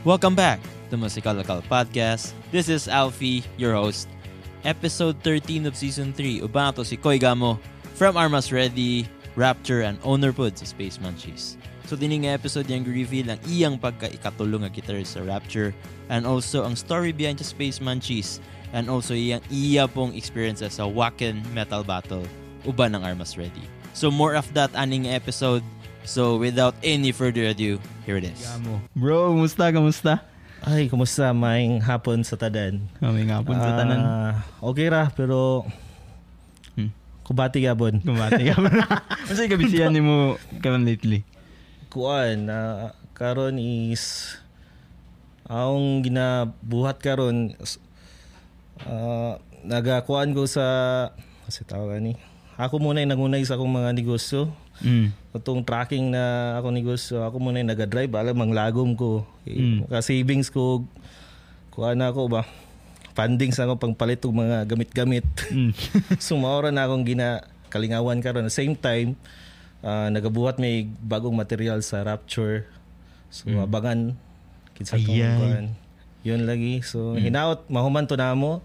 Welcome back to Musika Lokal Podcast. This is Alfie, your host. Episode 13 of Season 3. Uba na to si Koy Gamo from Armas Ready, Rapture, and owner pod sa Space Munchies. So dining nga episode yung reveal ang iyang pagka-ikatulong na guitarist sa Rapture and also ang story behind sa Space Munchies and also iyang iya pong experience sa Wacken Metal Battle. Uba ng Armas Ready. So more of that aning episode. So, without any further ado, here it is. Bro, kumusta? Ay, kumusta? Maing hapon sa tanan. Okay ra, pero... Kubati gabon. Masay kabisihan ni mo karon lately? Kuan, karon is... Ang ginabuhat karon, nagakuan ko sa... Kasi tawagan ni... Ako muna yung nagunay sa akong mga negosyo. Itong tracking na ako negosyo, ako muna yung nagadrive. Alam, ang lagom ko. Kasavings ko, kuha na ako ba? Fundings na ako pangpalit ng mga gamit-gamit. So, maura na akong ginakalingawan karon. Same time, nagabuhat may bagong material sa Rapture. So, abangan. Kitsa itong yun lagi. So, hinaot, mahuman to na mo.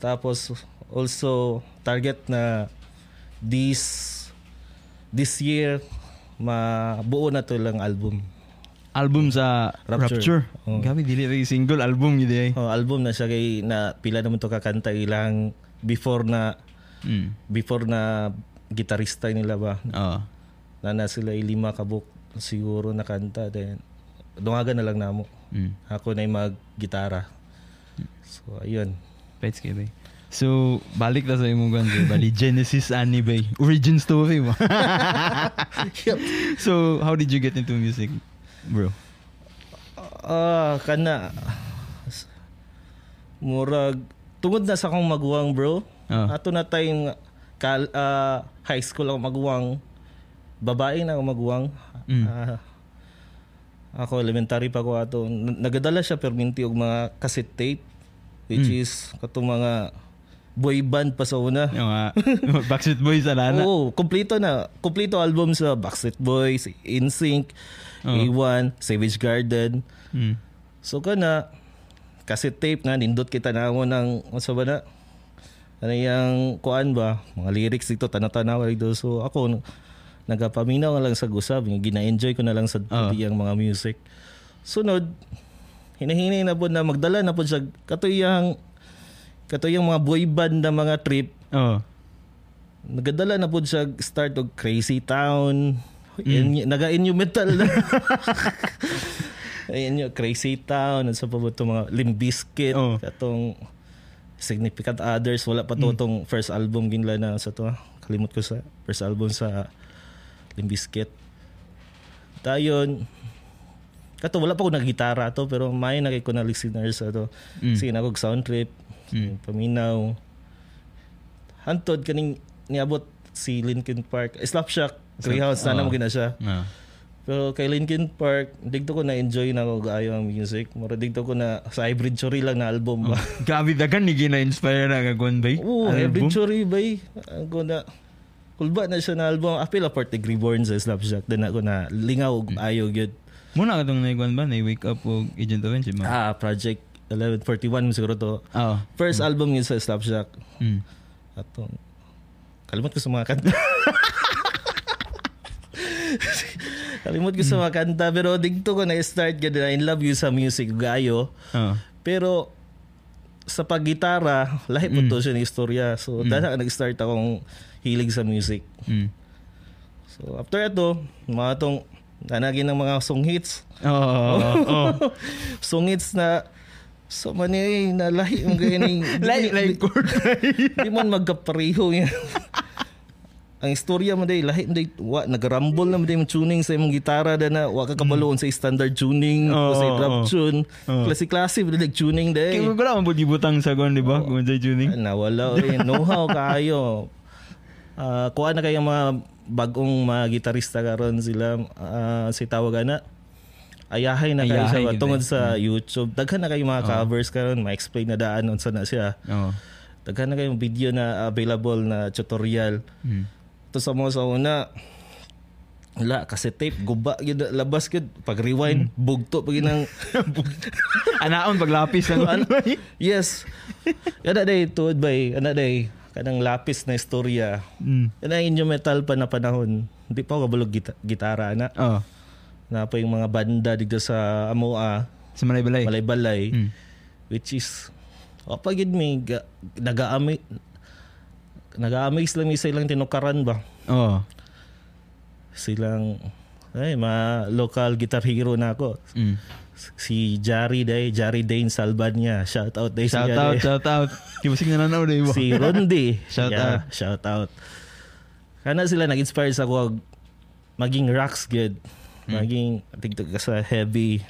Tapos, also, target na this year mabuo na to lang album sa Rapture. Oh. Gabi dili ray single album gid ay. Oh, album na siya kay na pila na mo to kakanta ilang before na gitarista nila ba. Oo. Na sila lima kabuk siguro nakanta then dungaga na lang namo. Ako na mag-gitara. So ayun. Pets kay bay. So, balik na sa imong ganito. Bali, Genesis ani ba? Origin story mo. Yep. So, how did you get into music, bro? Kana. Murag. Tungod na sa akong maguwang, bro. Ato na tayong high school ako maguwang. Babae na ako maguwang. Ako, elementary pa ko ato. Nagadala siya perminti og mga cassette tape. Which is, katong mga... boy band pa sa una. Yung Backstreet Boys, alana. Oo, kompleto na. Kompleto album sa Backstreet Boys, In Sync, A1, Savage Garden. So ka na, cassette tape na, nindot kita na ako ng, ano yung kuan ba? Mga lyrics dito, tanatanaw dito. So ako, nagapaminaw lang sa gusab. Gina-enjoy ko na lang sa yung mga music. Sunod, hinahinay na po na magdala na po siya. Katuyang mga boy band na mga trip. Nagadala na po siya start og Crazy Town. Naga-inyo metal na. Inyo, Crazy Town. At sa pa po itong mga Limp Bizkit. Katong Significant Others. Wala pa to itong first album ginla na sa to. Kalimot ko sa first album sa Limp Bizkit. Tayon. Kato wala pa ko nag-gitara to. Pero may nakik ko na listeners sa to. Sige na kog sound trip. Paminaw. Hantod kaning niabot si Linkin Park. Slapshock, Greyhouse, sana mo gina siya. Pero kay Linkin Park, digto ko na-enjoy na ako gaayo ang music. Mura digto ko na sa Hybrid Theory lang na album ba. Gabi dagan ni gina-inspire na kagwan bay. Oo, Hybrid Theory bay. Ako na, kulba na siya na album. Apil apart ni Reborn sa Slapshock. Then ako na lingaw ayaw yun. Muna ka itong naigwan ba? Nai-wake up o Agent of Vengeance? Project 1141 siguro to. First album yun sa Slapshock. Atong Kalimot ko sa mga kanta. Pero digto ko na-start ka na in love you sa music. Gayo. Pero sa paggitara, lahat po to siya ng istorya. So dahil nag-start akong hilig sa music. So after ito, mga itong nanagin ng mga song hits. Song hits na so mani na lahi mong ganyan. Lahi ko. Di man magkapareho yan. Ang istorya mo day, lahi mo day, nag-rumble na mo day mong tuning sa imong gitara na kakabaloon sa standard tuning o sa drop tune. Klase-klase mo day nag-tuning day. Kaya ko lang mabutibutang sagon, di ba? Kung sa tuning. Nawala rin. Know-how kayo. Kuha na kayo mga bagong mga gitarista karon sila. Si tawag na. Ayahay na kayo siya tungod sa YouTube. Daghan na kayo mga covers karon, ma-explain na daan unsa na siya. Daghan na kayo video na available na tutorial. To sa mga sa una, Wala, kasi tape, guba, yun, labas yun. Pag-rewind, bugto pag yun ang... Anaon, paglapis. Yes. Yana day, tuod bay, yana day, kanang lapis na istorya. Yan ang inyo metal pa na panahon. Hindi pa ako kabalog gitara na. Oo. Oh. Na pa yung mga banda digda sa Amoa. Sa Malaybalay. Malaybalay. Mm. Which is... Kapag yun may... Nag-amaze lang may silang tinukaran ba? Oo. Oh. Silang... Ay, mga local guitar hero na ako. Mm. Si Jari Dane Salbanya. Shout out day siya. Shout out. Kibusing na nanaw day mo. Si Rondi. Shout out. Kana sila nag-inspire sa ako maging rocks good. Maging tigtog sa heavy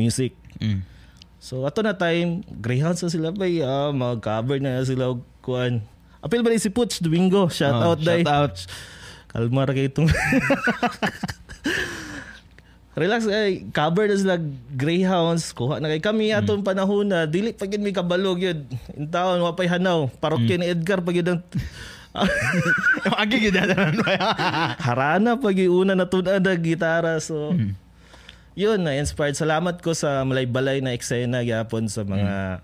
music. Mm. So ato na time, Greyhounds na sila ba? Mag-cover na sila kuan. Apil ba rin si Putch Domingo? Shout out day. Shout out. Kalma ra kayo itong... Relax ay cover na sila Greyhounds. Kuha na kay kami atong panahon na dili pa gyud mi kabalog yun. In town, wapay hanaw. Parokya ni Edgar pag yun ang... Agi gyud dalan. Harana pag iuna na tun-a dag gitara. So... Yun, na-inspired. Salamat ko sa Malaybalay na eksena gyapon sa mga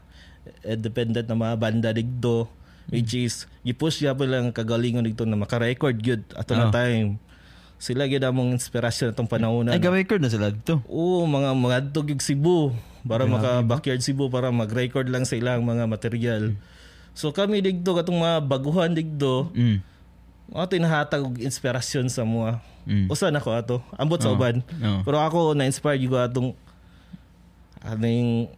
independent na mga banda digdo. Which is, i-push niya po lang kagalingon dito na makarecord yun at na time. Sila yun among inspirasyon atong panahon. Ay, ka-record na sila dito? Oo, mga dito yung Cebu. Para maka-backyard Cebu, para mag-record lang sa ilang mga material. So kami dito, katong mga baguhan dito, ato inahatag og inspirasyon sa mga. Usan ako ato, ambot sa uban. Pero ako, na-inspire yung atong ating...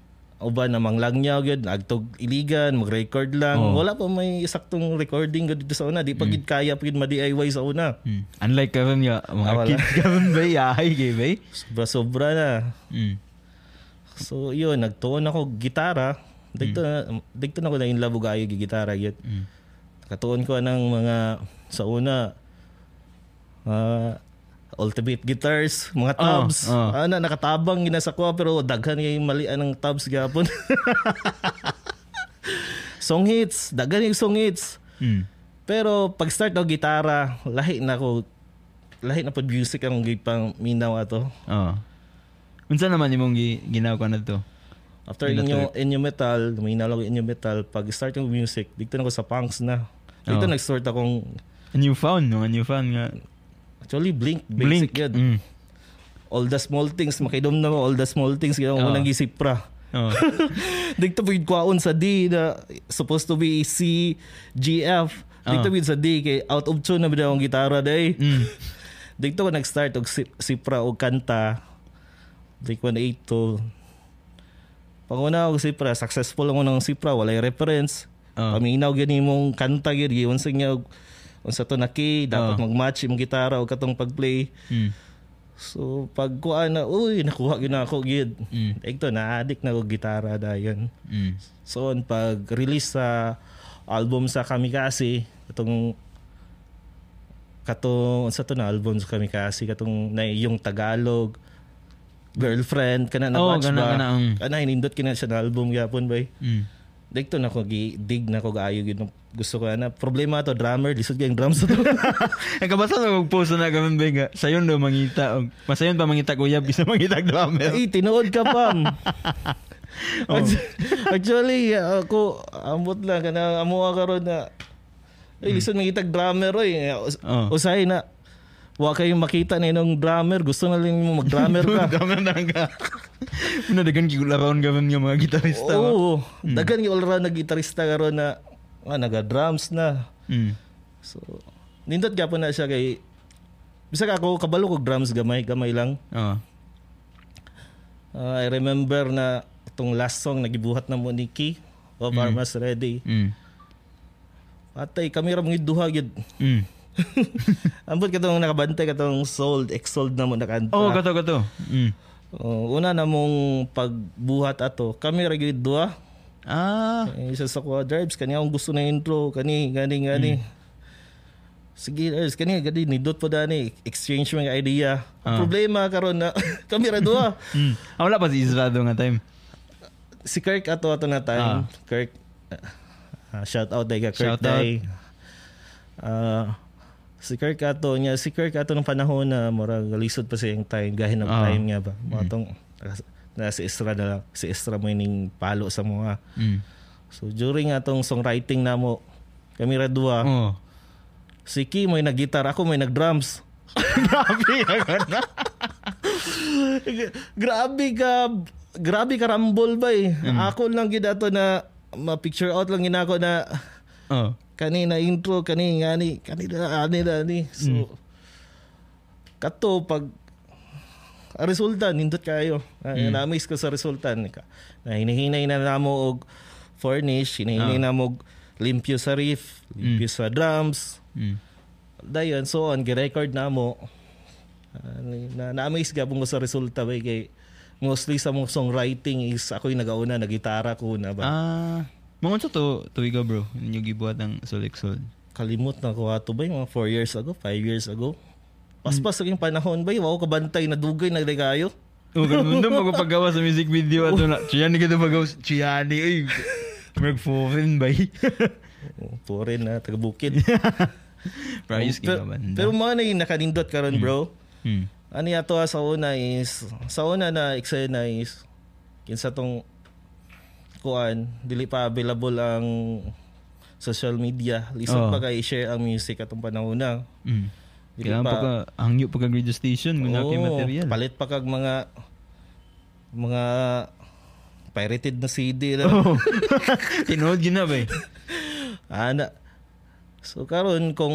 Uban namang langyaw yun, agtog Iligan, mag-record lang. Wala pa may saktong recording dito sa una. Di pa kaya pa ma-DIY sa una. Unlike karon nga, mga kid karon ba, yahay gabay? Sobra-sobra na. So yun, nagtuon ako gitara. Dito na ko na in love kayo gitara yun. Nakatuon ko ng mga sa una, ultimate guitars, mga tabs. Ana nakatabang ginasa ko pero daghan yung malian ng tabs gapon. Song hits, daghan yung song hits. Pero pag start ng gitara, lahi na pod music ang gipang minaw ato. Unsa naman imong ginawa na to? After in your metal, minaw lang in your metal, pag start yung music, dito na ko sa punks na. Dito nag-start akong newfound nga. Actually, Blink. Yun. All the small things. Makidom na mo, all the small things. Yun ang unang gisipra. Dito po yung kwaon sa D na supposed to be C, G, F. Dito po sa D. Kaya out of tune na binaw ang gitara day. Dito ko nag-start og sipra o kanta. Like 1-8 to. Panguna og sipra. Successful ang unang sipra. Walay reference. Paminaw ganyan mong kanta. Yun sa inyo. Unsa to na key, dapat mag-match yung gitara o katong pag-play. So pag kuha na, uy, nakuha yun ako, gid. Ito, na-addict na ko gitara dayon. So pag-release sa album sa Kamikase, katong unsa to na album sa Kamikase, katong na yung Tagalog, Girlfriend, kana na-match ba? Hinindot kina siya na album, yapon ba? Dito na ko dig na ko gaayo gid gusto ko na problema to drummer lisod gyang drums to. Ang kabasa na post na gamen benga sayon do mangita og masayon pa mangita kuya bisa mangita drummer. Ay tinuod ka pam. Actually ako ambot lang kana amo karon na ay lisod mangita drummer oy usay na wa kayo makita na inong drummer gusto na lang mo mag-drummer ka. Drummer na ka. Una dagan gigularon gamen nga mga gitarista. Oo. Dagan gigularon na gitarista karon na naga-drums na. So nindot gyapon na siya kay bisag ako kabalo kog drums gamay lang. I remember na itong last song nagibuhat na mo ni Ki of Armas Ready. Patay kamera mga duha gyud. Ambot katong nakabantay katong exsold na mo nakanta. Oh kato. Una na mong pagbuhat ato. Kami regular dua. Isa sa kuha drives. Kani akong gusto na intro. Kani. Sige, kani. Nidot po dani. Exchange mga idea. Ang problema karon na kami ra dua. Wala pa si Estrada nga time. Si Kirk ato na time. Kirk. Shout out day ka Kirk day. Si Kirk Ato ng panahon na morang lisod pa siyang time, gahin ng time niya ba. Matong na si Estrada lang, si Estrada mining palo sa mga. Mm. So during atong songwriting namo, kami ra duwa. Oh. Si Ki may nag-guitar, ako may nag-drums. Grabe ka rumble ba eh. Ako lang gid ato na ma-picture out lang ginako na. Oh. Kanina intro, kanina ani. So, kato, pag resulta, nindot kayo. Na-amaze ko sa resulta. Na hinihinay na namo og furnish, hinihinay na mo og limpyo sa riff, limpyo sa drums. Dayon, so on, girecord na mo. Na-amaze gabong ko sa resulta. Ba, kay, mostly sa mong songwriting is ako yung nag-auna, nag-gitara ko na ba. Mga to tuiga bro, yung gibuhat ng Solexol. Kalimot na ko ato ba yung mga 4 years ago, 5 years ago? Pas yung panahon ba yung wow, kabantay na dugay na regayo? O, ganun doon magpagawa sa music video ato na, Chiyani ka doon magawa, Chiyani, ay, mag-foreign ba eh? Foreign na, taga-bukid. Pero mga na nakanindot ka ron bro. Ano yato sa una na eksena is, kinsa tong dili pa available ang social media. Lisod pa kay share ang music atong panahon na. Kailangan pa ka hangyo pa kag radio station kung nakay material. Palit pa kag mga pirated na CD na. Tinood gina ba eh. Ana. So karon kung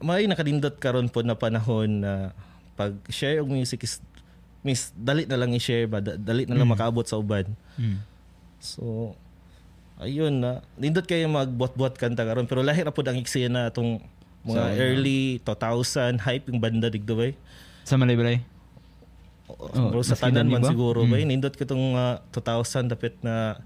may nakadindot karon po na panahon na pag share og music is dali na lang i-share ba, dali na lang makaabot sa uban. So, ayun na. Nindot kayo mag-bot-bot kanta karon pero lahi ra pud ang eksena atong mga early 2000 hype yung banda digdo bay. Sa Malaybalay? Bro, sa tanan man siguro bay. Nindot ko itong 2000 dapat na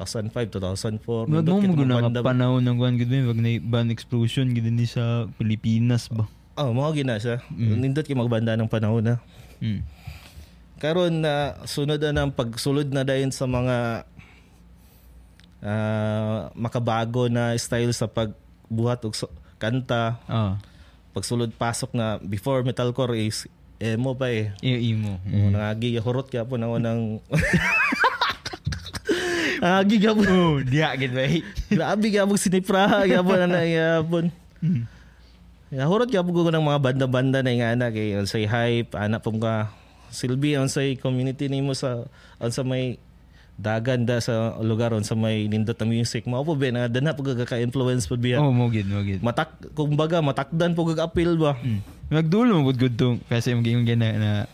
2005, 2004. Nindot ko itong banda. Panahon ng kuhan gud bay wag na band explosion gid ni sa Pilipinas ba? Mao gid na siya. Nindot kay magbanda ng panahon na. Karon na sunod na ng pagsulod na dayon sa mga makabago na style sa pagbuhat og kanta. Pagsulod pasok na before metalcore is emo pa eh. Emo. Nangagi horot ka po na unang nangagi ka po. Diya gid ba eh. Grabe ka po sinipra. Gapon na gapon. Horot ka po ng mga banda-banda na yung anak eh. Unsay hype. Anak po ka. Silbi unsay community nimo sa unsay may daganda sa lugar on sa may nindot na music. Mao po ba na dana po kaka-influence po biya? Mogid. Kumbaga, matakdan po kag-appeal ba? Nagdulo mo good tong kasi yung ganyan na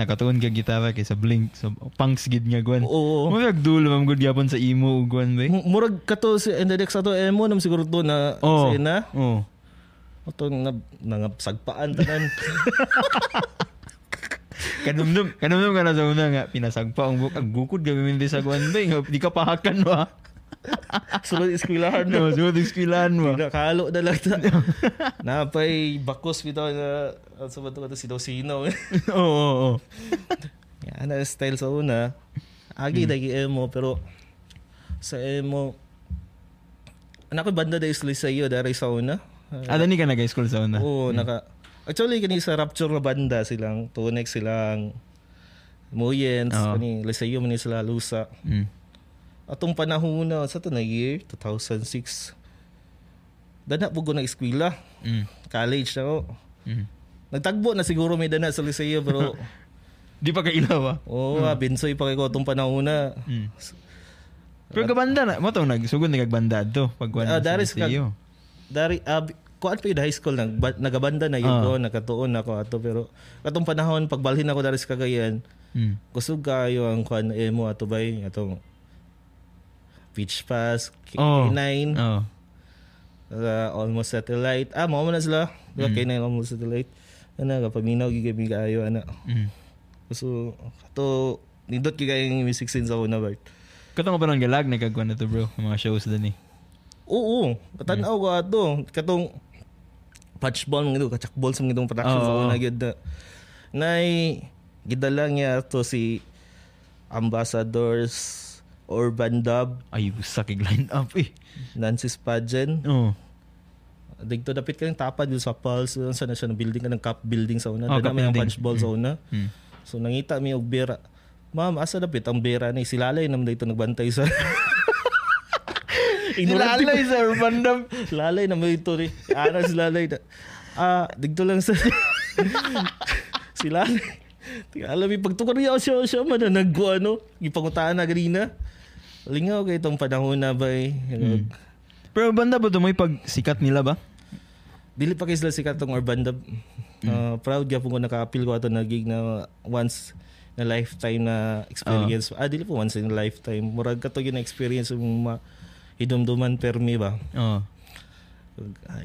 nakatuon kag gitara kaysa Blink. So, punks gid nga guwan. Oo. Nagdulo mo good yapon sa emo guwan ba? Murag kato si Endedex ato emo nam siguro to na sina. Oo. Ato nangapsagpaan tanan. Kanumdum ka na sa una nga. Pinasagpa ang bukag. Gukod gabi sa guwanday. Di ka pahakan mo ha. Sulod iskwilahan mo. Nakalo na lang. Napay bakos bitaw na sabad ko ito sinaw-sinaw. Oo. Yan na style sa una. Agi-dagi emo. Pero sa emo anak ko banda na isli sa iyo. Dari sa una. Ni ka nag-school sa una? Oo. Actually, kani sa Rapture na banda silang Tonics, silang Moyens, kani Lisayo man sila Lusa. Atong panahon na sa to na year 2006. Dana bugo na eskwela. College na ko. Nagtagbo na siguro may dana sa Lisayo pero di pa kailaw. Bensoy pa kay ko atong panahon na. Pero kabanda na mo tong nagsugod nagbanda to pagwan sa Lisayo. Kuan pa yung high school, nagabanda na yun ko, nakatuon ako ato. Pero katong panahon, pagbalhin ako dari sa Cagayan, kusog kayo ang kuan emo ato ba yung atong Beach Pass, K9, Almost Satellite. Mao na sila. K9, Almost Satellite. Kapaminaw, gigabing kayo, anak. So, kato, nindot kaya yung music scene sa una, Bart. Katong pa ng galag, nagkagwan na to, bro. Mga shows din eh. Oo. Katanaw ko ato. Katong patchball mga ito, kachakball sa mga itong production sa una gid nay gidala niya to si Ambassadors Urban Dub. Ay, sakig line up eh. Nancy's Pageant. Dito dapit ka ng tapad sa Pulse, sa National Building, kanang Cup Building sa una. Dada may ang punch ball sa una. So nangita mi og bera. Ma'am, asa dapit ang bera ni silalay nam dito nagbantay sa Lalay sa random. Lalay na mo ito rin. Ara sila lalay. Dito lang sa sila. Tingnan alam mi pagtukod niya siya man naggo ano, gipangutaan na ganina. Lingaw kay itong panahon na ba eh. Pero banda ba dumoy pag sikat nila ba? Dili pa kay sila sikat tong urban dub. Proud gyapon ko naka-appeal ko ato na gig na once na lifetime na experience. Dili po once in a lifetime. Murag ka to yung experience yung hidumduman per me ba?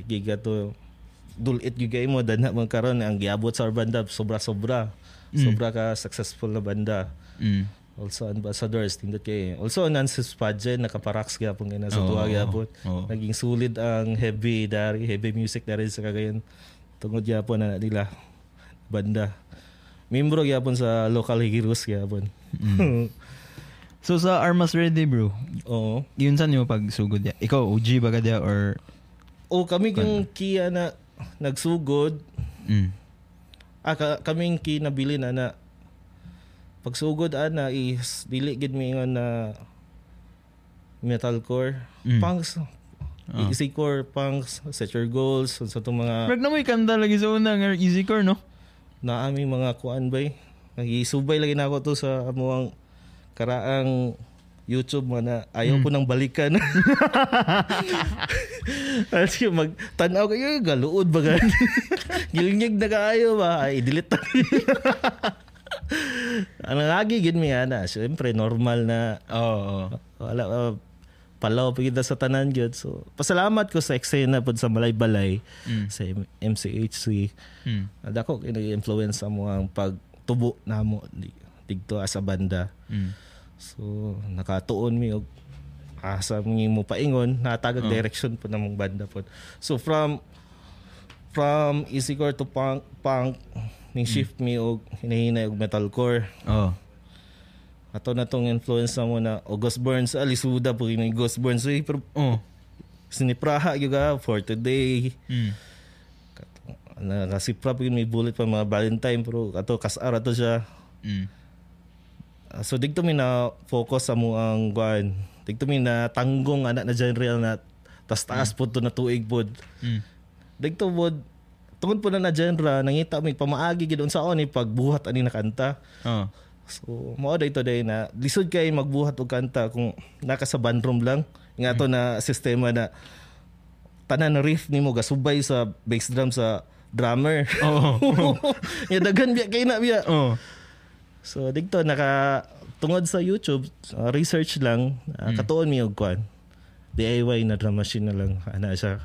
Gig ato. Dulit yung game mo. Dana magkaroon ang giabot sa urban dub. Sobra-sobra. Sobra ka successful na banda. Also ambassadors tindot kay also Nancy's pageant nakaparax gyapon kay nasa tuwa gyapon naging solid ang heavy music dari sa Cagayan tungod gyapon na nila banda membro gyapon sa local heroes gyapon. So sa Armas Ready bro yun san yo pag sugod ya ikaw OG baga dia or kami yung kia na nagsugod kaming ki nabili na pagsugod ana is dili gid mi nga na metalcore punks easy core punks set your goals sa tong mga Brad na moy kanta lagi sa una nga easy core no na aming mga kuan bay nagisubay lagi na ako to sa among karaang YouTube mo na ayaw ko nang balikan. Alas yung magtanaw kayo galuod ba gan gilinyag na kaayo ba ay delete na. Ang lagi gid mi ana, syempre normal na. Wala palaw pa kita sa tanan gyud. So, pasalamat ko sa eksena pod sa Malaybalay sa MCHC. Dako ini-influence mo ang pagtubo namo digto sa banda. So, nakatuon mi og asa mo paingon, natagag direction pod namong banda pod. So from easycore to punk ning shift mi og hinahinay og metalcore. Ato na tong influence na mo na August Burns, Alisuda po yung August Burns. Pero sinipraha yung for today. Nakasipra po yung may bullet pa mga Valentine. Pero ato kasara to siya. So digto mi na focus sa mo ang guan. Digto mi na tanggong anak na genre na taas po to na tuig po. Digto po tungod po na genre, nangita mo pamaagi ganoon sa oni pagbuhat ani na kanta. So, mao day to day na lisod kay magbuhat og kanta kung naka sa bandroom lang. Nga to na sistema na tanan na riff nimo gasubay sa bass drum sa drummer. Ya daghan biya kay na biya. So, digto naka tungod sa YouTube, research lang, katuon mi og kwan. DIY na drum machine na lang ana siya.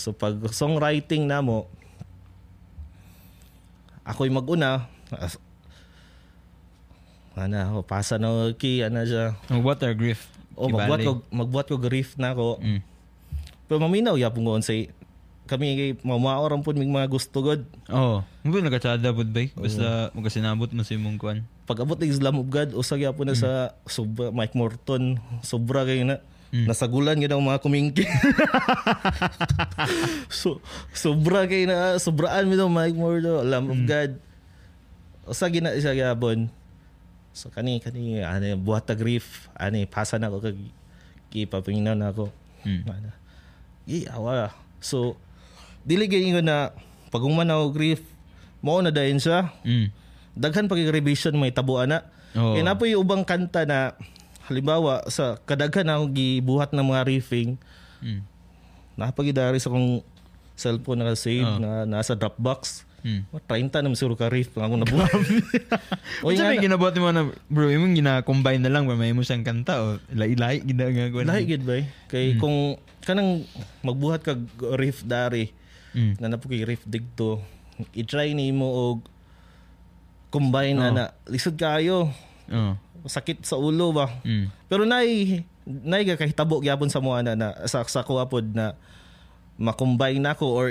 So pag songwriting na mo, ako'y mag-una. Pasa na ako key, siya. Magbuhat or grief? Magbuhat ko grief na ako. Pero maminaw, yapong ko say, kami mamaoram po ng mga gusto god. Mabing nagkatsada po ba? Basta magkasinabot mo si mong kuhan. Pag-abot na Islam of God, usag yapon na sa Mike Morton, sobra kayo na. Nasagulan yun ang mga kumingki. So, sobra kayo na, sobraan mo itong Mike Mordo, Lamb of God. Sa gina siya gabon. So, kani, buhat na grief, pasa na ako, kipapinginaw na ako. Wala. So, diligay ko na, pag umanaw grief, mauna dahin siya. Daghan pag-revision, may tabuan na. Napo yung ubang kanta na, halimbawa, sa kadaghan ako gibuhat ng mga riffing, napagidari sa kong cellphone naka-save na nasa Dropbox. 30 na masuro ka riff lang akong nabuhat. Kasi may ginabuhat mo na, bro, yung gina-combine na lang ba? May mo siyang kanta o ilay-ilay? Ilay, good ba? Kaya kung kanang magbuhat ka riff dari, na napukay riff digto, i-try ni mo o combine na lisod kayo. Sakit sa ulo ba? Pero nai kahitabo gyapon sa mga na sa kuwapod na makombine na ko or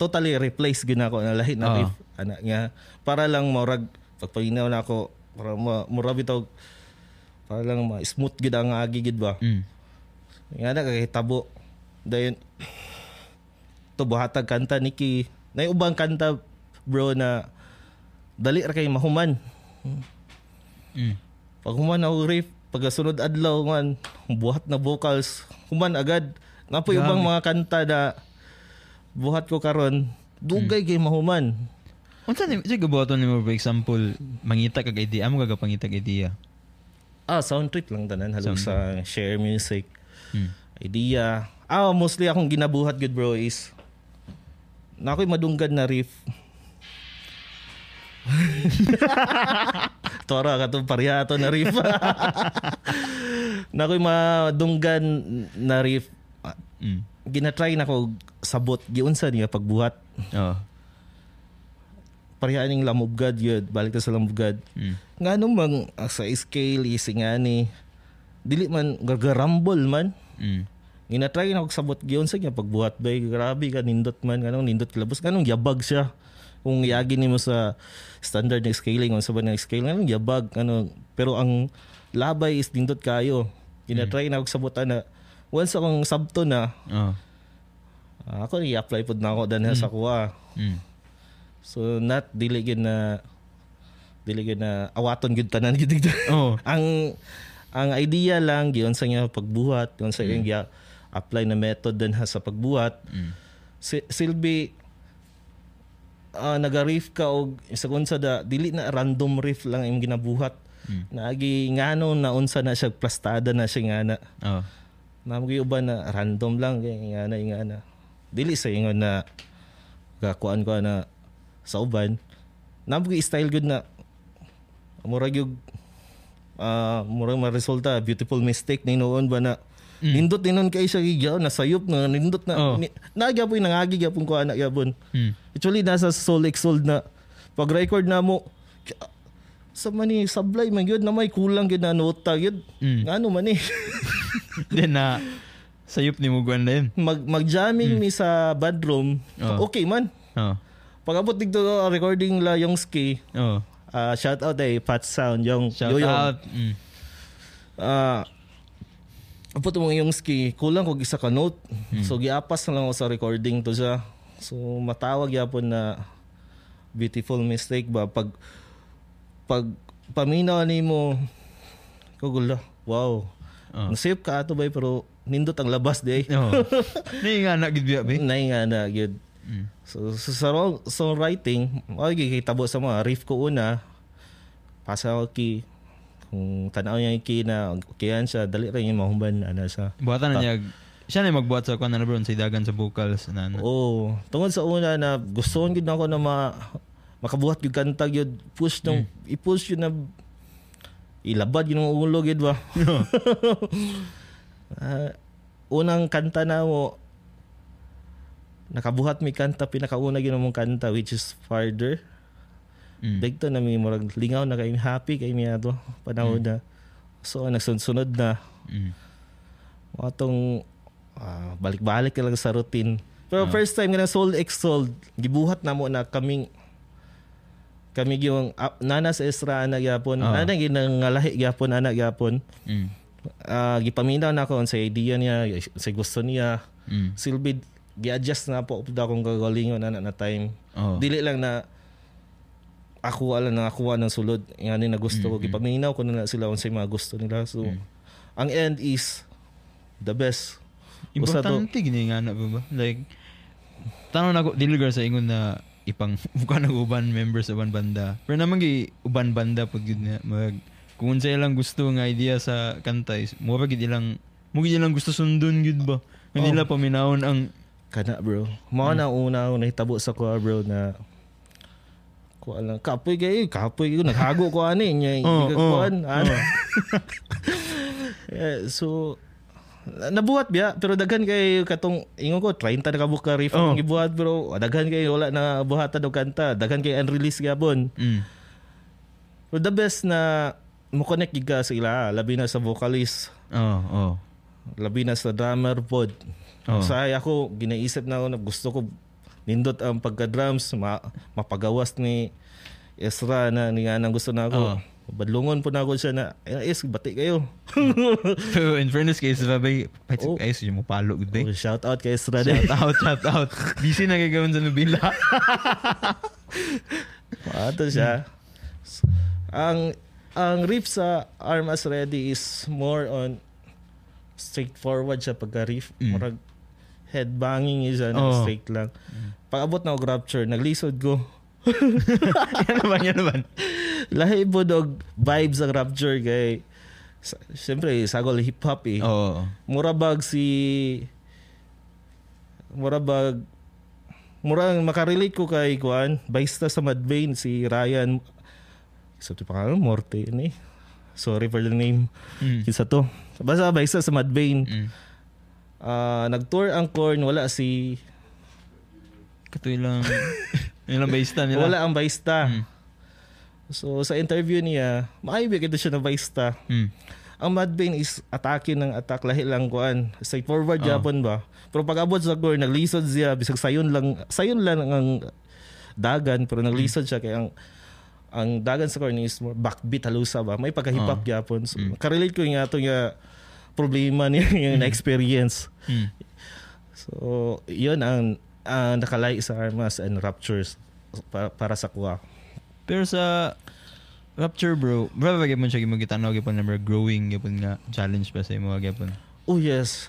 totally replace ginako na lahi na riff anak niya para lang maurag pagpanginaw na ako para mura bitog para lang ma-smooth gid ang agi gid ba. Nga na kahitabo dayon to buhatag kanta niki na ubang kanta bro na dali ra kay mahuman. Pag human na riff pagasunod adlaw man buhat na vocals human agad. Napoy ubang mga kanta na buhat ko karon dugay kay mahuman. Unsa ni sige buhaton nimo for example mangita kag idea mo kagapangita kag idea. Sound trip lang tanan halos sa share music. Idea. Mostly akong ginabuhat good bro is nakoy madunggad na riff. Tora ka to pareha to na riff. Nakoy madunggan na riff. Ginatry na ko sabot giunsa niya pagbuhat. Pareha ning lamubgad yun. Balik na sa lamubgad. Nga naman sa scale isingani dili man gagarambol man. Ginatry na ko sabot giunsa niya pagbuhat bay grabe ka nindot man ganong nindot labos ganong yabag siya. Kung yagi nimo sa standard ng scaling o sa banang scale ng yabag ano pero ang labay is nindot kayo. Ginatry na ko sabutan na once akong sabto na. Ako i-apply pud na ako danha sa kuha. So not dili gyud na awaton gyud tanan gyud. Ang idea lang gyud sa nga pagbuhat, gyud sa nga apply na method danha sa pagbuhat. Silbi nag-riff ka og isa kunsa da dili na random riff lang imong ginabuhat. Naagi ngano na unsa na siya plastada na siya ngana. Namgi uban na random lang kay ngana. Dili sa ingon na gakuan ko na sa uban. Namgi style good na mura gyud mura ma-resulta beautiful mistake ni noon ba na nindot ninon kay siya gigyaw na sayop na nindot na nagyapoy nangagi gyapon ko anak gyapon. Actually nasa soul na pag record namo sa mani sablay man gyud na may kulang gyud na nota gyud. Ngano man ni then na sayop ni muguan din magjamming mi sa bedroom. Okay man. Pagabot digto recording la yung ski. Shout out ay Pat Sound yung shout out. Apoto mo yung ski, kulang ko isa ka note. So giapas na lang ako sa recording to siya. So matawag yapon na beautiful mistake ba pag paminaw nimo kagula. Wow. Nasip ka ato bay pero nindot ang labas day. Naingana gid ba bay? Naingana gid. So sa songwriting, kita bo sa mga riff ko una. Pasa ko ki kung tanaw niya yung kina, okayan siya, dali rin yung mahumban, ano siya. Buhatan na niya, siya na magbuhat sa kanan na bro, sa idagan sa vocals. Oo. Tungkol sa una na gusto ko na ako na makabuhat yung kanta, yun, push nung, i-push yun na, ilabad yun ang ulo, yun ba? Unang kanta na mo, nakabuhat may kanta, pinakauna yun mong kanta, which is Farther. Dito na may murag lingaw na kayo happy kayo niya ito panahon na so nagsunod na mga itong balik-balik talaga sa routine pero first time nga na sold extold gibuhat na mo na kami yung nana sa Estrada na gyapon nana ginangalahi gyapon anak gyapon gipaminaw na ako sa idea niya sa gusto niya silbid gi-adjust na po akong gagalingon anak na time dili lang na ako ala na kuha ng sulod nga ni nagusto ko gipaminaw ko na sila unsay mga gusto nila so ang end is the best importante gini nga na ba like tanong na ko diligar sa ingon na ipang buka na uban members uban banda pero naman gi uban banda pag gud na mag kun sa ilang gusto nga idea sa kanta is mo ba gid ilang mo gid ilang gusto sundon gud ba nila paminawon ang kana bro mo na una nahitabo sa ko bro na wala kapoy kayo naghago ko ani nya igagkuan ano so nabuhat biya pero daghan kay katong ingon ko 30 na kabuka riff ang gibuhat pero daghan kay wala na buhatan og kanta daghan kay unreleased gabon pero the best na mo connect giga sa ila labi na sa vocalist labi na sa drummer pod sa ako ginaisip na ako na gusto ko nindot ang pagka-drums, mapagawas ni Ezra na nga nang gusto na ako. Badlungon po na ako siya na, is, bati kayo. So, in fairness kay Estrada, guys, yung mga palog. Shout out kay Estrada. Shout out. Busy na gagawin sa nabila. Pato siya. Ang riff sa Armas Ready is more on straightforward siya pagka-riff. Murag headbanging is ano, straight lang. Pag-abot na ako Rapture, naglisod ko. Yan naman. Lahi po dog vibes ang Rapture kay siyempre sagol hip-hop eh. Oh. Murang makarelate ko kay Kuan Baista sa Mad Vayne si Ryan Morte ni. Sorry for the name. Kinsa to? Basta Baista sa Mad Vayne. Nag-tour ang Korn, wala si katuy lang. Ilang Baista nila. Wala ang Baista. So, sa interview niya, makaibig ito siya na Baista. Ang Mad Vayne is atake ng attack, lahi lang kuan. Straightforward Japan ba? Pero pag-abot sa gore, naglisod siya. Bisag sayon lang ang dagan, pero naglisod siya. Kaya ang dagan sa gore is more backbeat, halusa ba? May pagka-hip-hop Japan. So, karelate ko yung ato nga problema niya, yung na-experience. So, yun ang nakalay sa Armas and Raptures para sa kuha. Pero sa Rapture bro, brava gyapon siya gimagitanaw gyapon number growing gyapon nga challenge pa sa imo gyapon. Oh yes,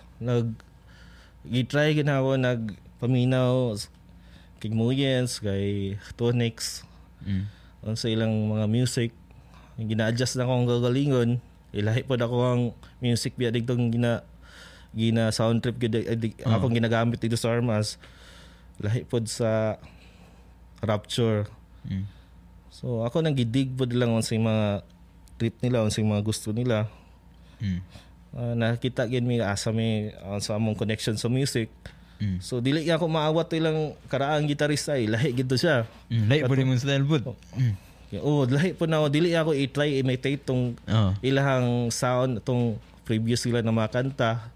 gitry ginawa nagpaminaw kay Moyens, kay Tonics. Unsa ilang mga music gina-adjust na ko ang gagalingon, ilahi pod ako ang music biya digtong gina sound trip gyud akong ginagamit dito sa Armas. Lahi pod sa Rapture. So ako nang gidig po lang unsang mga trip nila, unsang mga gusto nila. Nakita gid mi asa mi sa among connection sa music. So dili ako maawat ilang karaang gitarista ay lahi gid to siya. Lahi po din mo style bud. Lahi po na dili ako i-try imitate tong ilahang sound tong previous sila na mga kanta.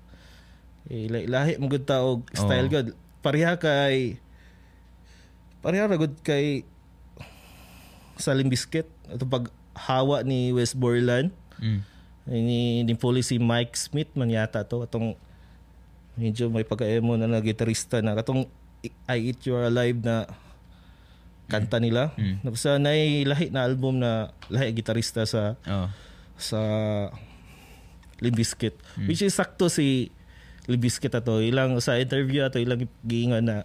Lahi mo gud ta og style gud. Pareha ra gud kay sa Limp Bizkit ato pag hawa ni Wes Borland ni policy Mike Smith man yata to atong medyo may pagka-emo na gitarista na katong I Eat You Are Alive na kanta nila nabasa na lahi na album na lahi gitarista sa Limp Bizkit which is sakto si Limp Bizkit ato ilang sa interview ato ilang giingon na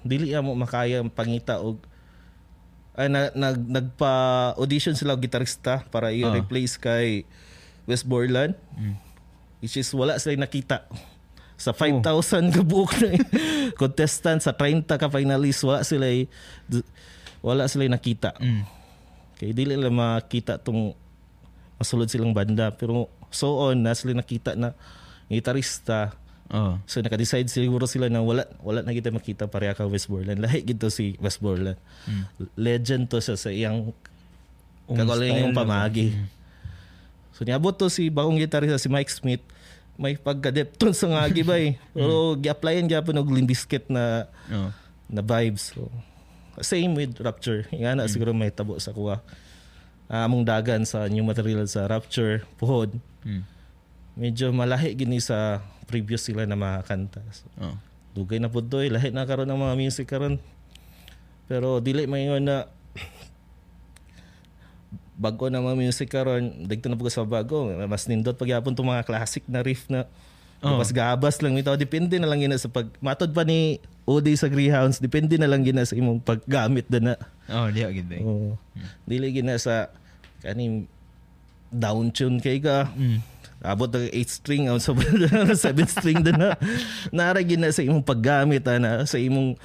dili mo makaya pangita og ay nagpa-audition sila gitarista para i-replace kay Wes Borland. Which is wala sila nakita. Sa 5,000 kabuok na contestant, sa 30 ka finalist, wala sila nakita. Kaya dili lang makita itong masulod silang banda. Pero so on, na sila nakita na gitarista. So naka-decide siguro sila na wala na kita makita pareha ka Wes Borland. Lahi gito si Wes Borland. Legend to siya sa iyang kagaling yung pamagi. So niabot to si bagong gitarista si Mike Smith. May pagka-depton sa ngagi ba eh. Pero gi-applyan gyapon og Limp Bizkit na vibes. So, same with Rapture. Nga na siguro may tabo sa kuha. Among dagan sa new material sa Rapture, puhod. Medyo malahi gini sa previous sila na mga kanta. So, dugay na po doy. Lahat na karoon ng mga music karoon. Pero dili mayon na bago na mga music karoon. Dito na po sa bago. Mas nindot pagyapon itong mga classic na riff na mas gabas lang. Ito, depende na lang yun sa pag... Matod pa ni Ode sa Greyhounds. Depende na lang yun sa imong paggamit na na. Dili yun sa kaning down tune kay ka. Abot ng 8-string, 7-string din na. Naragin na sa imong paggamit, sa imong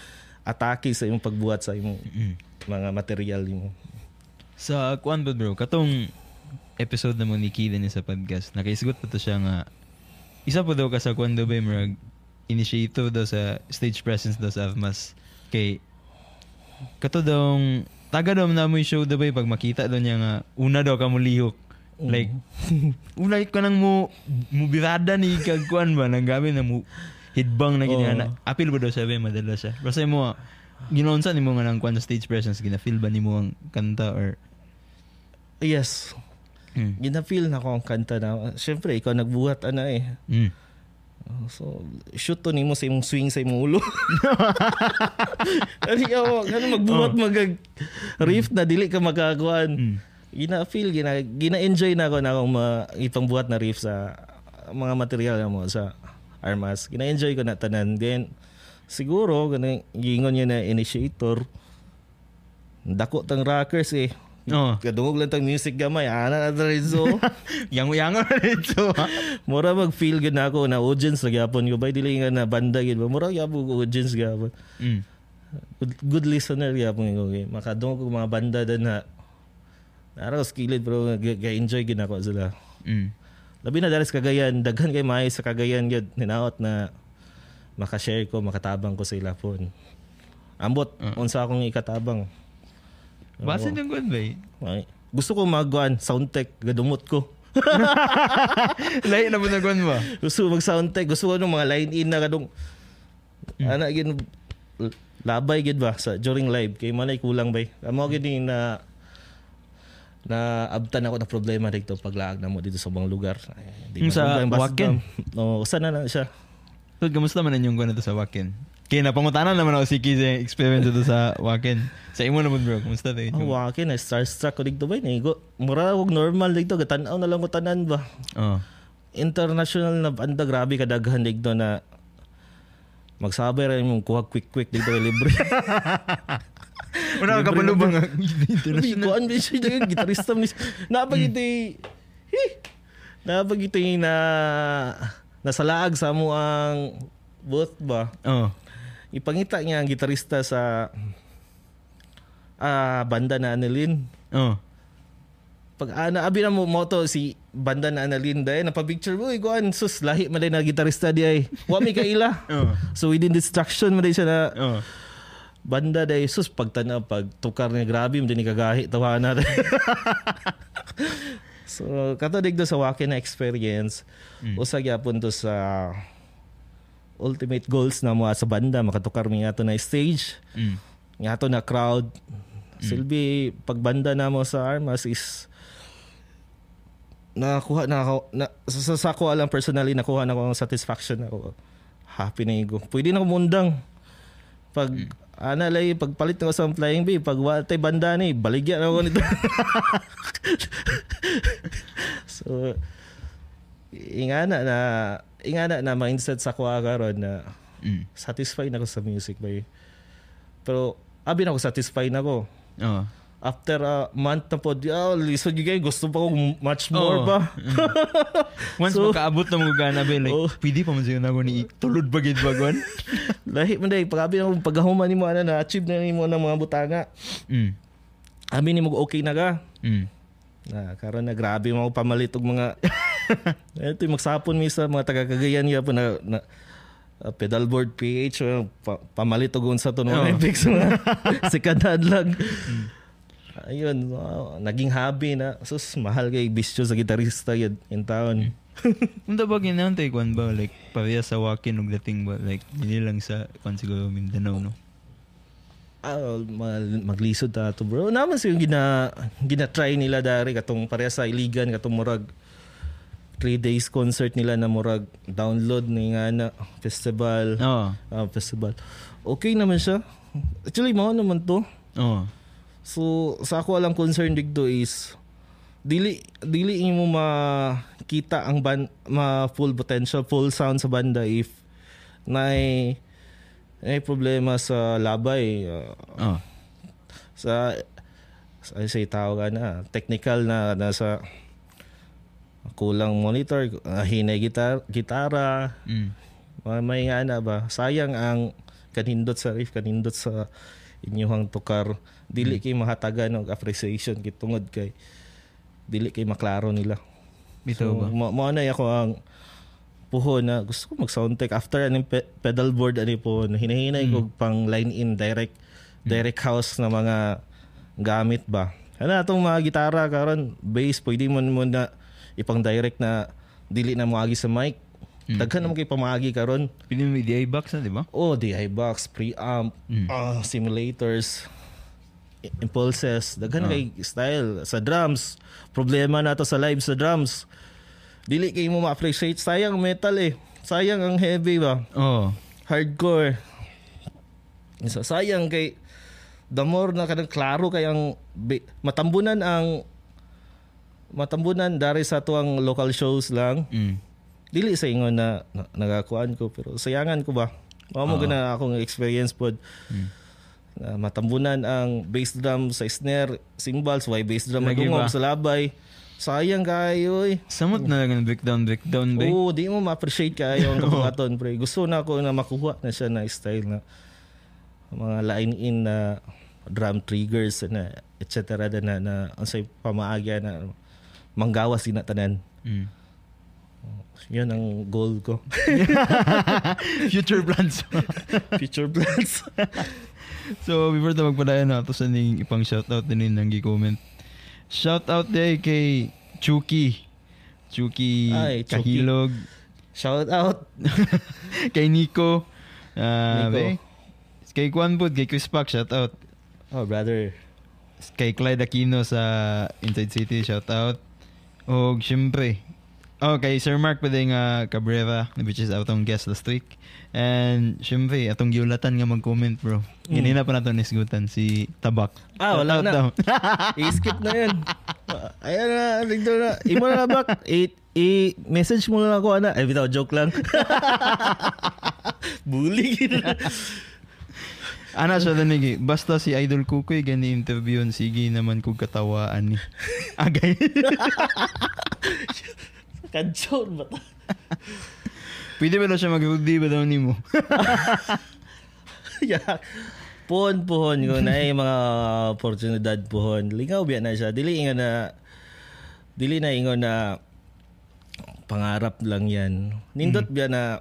atake, sa imong pagbuhat, sa imong mga material mo. Sa kuan ba bro, katong episode na mo ni Kida niya sa podcast, nakaisgot pa to siya nga, isa po daw ka sa kuan daw ba yung initiative daw sa stage presence daw sa Avmas. Kay, kato daw, taga daw na mo yung show daw ba pag makita daw niya nga, una daw ka mulihok. Like, ulay ka nang mo birada ni kagkuan ba nang gabi na mo hitbang na ginana. Apil ba daw sabi madalas siya. Basta mo, ginoonsan ni mo nga nang kuan sa stage presence, gina-feel ba ni mo ang kanta or Yes. Ginafeel na ko ang kanta na. Siyempre, ikaw nagbuhat ana eh. Mm. So, shoot to nimo sa imong swing sa imong ulo. Kasi ako, ganun magbuhat mag-riff na dili ka magkakuan. Gina-feel, gina-enjoy na ako na akong ipangbuhat na riff sa mga material na mo sa Armas. Gina-enjoy ko na tanan. Then, siguro, gingon niya na initiator. Dako tang rockers eh. Oh. Kadungog lang tang music gamay. Ana na rin so. Yango-yango rin so. Mura mag-feel good na ako na audience na gapon ko. Bay, dili nga na banda gid ba? Mura gapon audience gapon. Mm. Good listener gapon ko. Makadungog mga banda din na araw skilled bro. Ga-enjoy gid ako sila. Mm. Labi na dalas Cagayan. Daghan kay maayos sa Cagayan gid. Ninaot na makashare ko, makatabang ko sa ila phone. Ambot, unsa akong ikatabang. Basin ng guan ba eh? Gusto ko mag-guan, sound tech, gadumot ko. Lain na mo na guan ba? Gusto ko mag-sound tech, gusto ko ng mga line-in na kadung... Ano, again, labay gid ba sa during live? Kay malay kulang ba eh? Amo gini na... Naabtan ako na problema dito paglaag na mo dito sa bang lugar. Ay, sa Wacken? O, sana na siya. So, kamusta man yung guan na sa Wacken? Kaya napangutanan naman ako si Kiz experiment dito sa Wacken. Sa imo naman bro, kumusta tayo? Ang Wacken, starstruck ko dito ba? Mura ako normal dito, tanaw na lang ko tanan ba? Oh. International na banda, grabe kadaghan dito na magsabay rin mong kuha quick-quick dito ay libre. Una ka pa lubang ang international. Kuhaan ba siya, gitarista mo niya. Napag ito yung nasalaag sa mo ang both ba? Oh. Ipangita niya ang gitarista sa banda na Annalyn. Oh. Pag abi na mo moto si banda na Annalyn dahil napapicture mo, iguan, sus, lahi malay na gitarista di ay. Wami kaila. Oh. So within distraction malay siya na banda dahil, sus, pagtanaw, pagtukar niya, grabe, hindi kagahi, tawa na. So, katodig do sa Wacken na experience, usag yapon do sa ultimate goals na mo sa banda, makatukar mo nga to na stage, nga to na crowd. Silbi, pagbanda na mo sa Armas is nakuha na ako, sa ko alam personally, nakuha na ako ang satisfaction ako. Happy na yung go. Pwede na kumundang. Pag, analay, pagpalit na ko sa flying bee, pag watay banda na eh, baligyan ako nito. So, ingana na mindset sa kuha karon na satisfied na ako sa music ba eh. Pero abi na ako satisfied na ako. After a month na po, listen nyo kayo, gusto pa akong much more pa. Once so, makaabot na mga ganabi, like, pwede pa man siya na ako ni tulod bagid bagwan. Lahi man dahil, pag-abi na ako, pagkahuman ni mo na-achieve na ni mo ng mga butanga. Abi ni mo, okay na ka. Karon na grabe mo pamalit og mga ito yung magsapon mi sa mga taga-Cagayan po na pedalboard PH pamalit og unsa to no Olympics mga sikadad lang. Ayun, naging hobby na sus mahal kay bisyo sa gitarista yun in town. Unta ba ginaon tay kwan ba like pareha sa Wacken og dating ba like dili lang sa kwan siguro Mindanao no. Maglisod ta to bro. Naman siya gina-try nila dari katong pareha sa Iligan katong murag 3 days concert nila na murag download ni nga na festival. Festival. Okay naman siya. Actually mao naman to. So sa ako alam concern dito is dili mo makita ang full potential, full sound sa banda if naay may problema sa labay. Sa tao na technical na nasa kulang monitor, hinay gitara. May nga na ba? Sayang ang kanindot sa riff, kanindot sa inyuhang tukar. Dili kay mahatagan og appreciation kitungod kay dili kay maklaro nila. Bitaw ba? So, maanay ako ang puho na gusto ko mag-sound tech after anong pedalboard ano po hinahinay ko pang line-in direct house na mga gamit ba ano itong mga gitara karon bass pwede mo na ipang direct na dili na moagi sa mic daghan naman kay pamagi karon pwede mo DI box na di ba? DI box, preamp simulators impulses, daghan kay style sa drums. Problema na to sa live sa drums. Dili kay mo ma-appreciate, sayang metal eh. Sayang ang heavy ba? Oh, hardcore. Isa sayang kay the more na kanang klaro kay ang matambunan ang matambunan dari sa tuang local shows lang. Mm. Dili sa ingon na nagakuan ko pero sayangan ko ba. Mao mo gana akong experience pod. Mm. Matambunan ang bass drum sa snare, cymbals, why bass drum magungog sa labay. Sayang kayo eh. Samot na lang ang breakdown ba? Oo, di mo ma-appreciate kayo ang kapungaton pre. Gusto na ako na makuha na siya na style na mga line-in na drum triggers na etc. na unsay pamaagya na manggawas din na tanan. Mm. Yan ang goal ko. Future plans. Future plans. So before ta magpadayon na to sa ning ipang shoutout din nang gi-comment. Shoutout day kay Chucky. Chucky Kahilog. Shoutout kay Nico. Nico. Kay Kwan Bud, kay Chris Pak, shoutout. Oh brother. Kay Clyde Aquino sa Inside City, shoutout. Og syempre okay, Sir Mark pwede nga Cabrera, which is atong guest last week. And syempre, atong giulatan nga mag-comment, bro. Ganina pa na itong isgutan, si Tabak. Ah, wala na. I-skip na yun. Ayan na, dito na. Imo na, Tabak. I-message mo na ako, ana. Ay, bitaw, joke lang. Bully. Ana siya tanigi. Basta si Idol Kukoy, gani interview yun. Sige naman kong katawaan ni. Agay. Kansyon ba ta? Pwede ba na siya mag-rugdi ba daw ni mo? Yeah. Puhon ko na eh, mga oportunidad puhon. Lingaw biya na siya. Dili na ingon na pangarap lang yan. Nindot biya na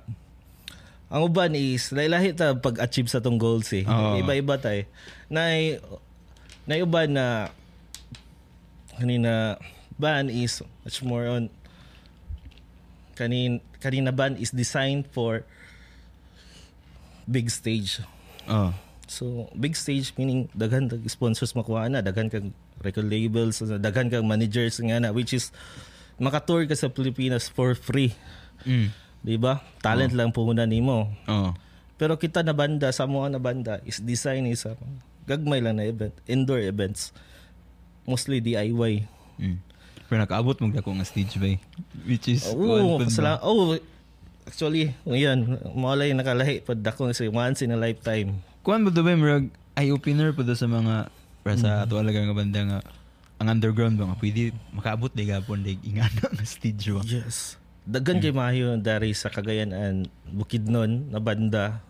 ang uban is lahi-lahi ta pag-achieve sa tong goals eh. Oh. Iba-iba tayo. Naiuban na kanina ban is much more on kanina band is designed for big stage. So, big stage meaning daghan kag sponsors makuha na, daghan kag record labels, daghan kag managers nga na, which is makatour ka sa Pilipinas for free. Mm. Diba? Talent lang puna nimo. Pero kita na banda, sa mga na banda, is design isa gagmay lang na event, indoor events. Mostly DIY. Mm. Pero nakaabot mo ako ng stage bay. Which is... actually, yun. Maulay nakalahi pa ako sa once in a lifetime. Kuan ba ito ba yung eye-opener pa sa mga... Para sa tuwalaga nga banda nga... Ang underground ba nga? Pwede makaabot na gapon na ingana ng stage ba? Yes. Dagan kay Mahayo dari sa Cagayan and Bukidnon na banda.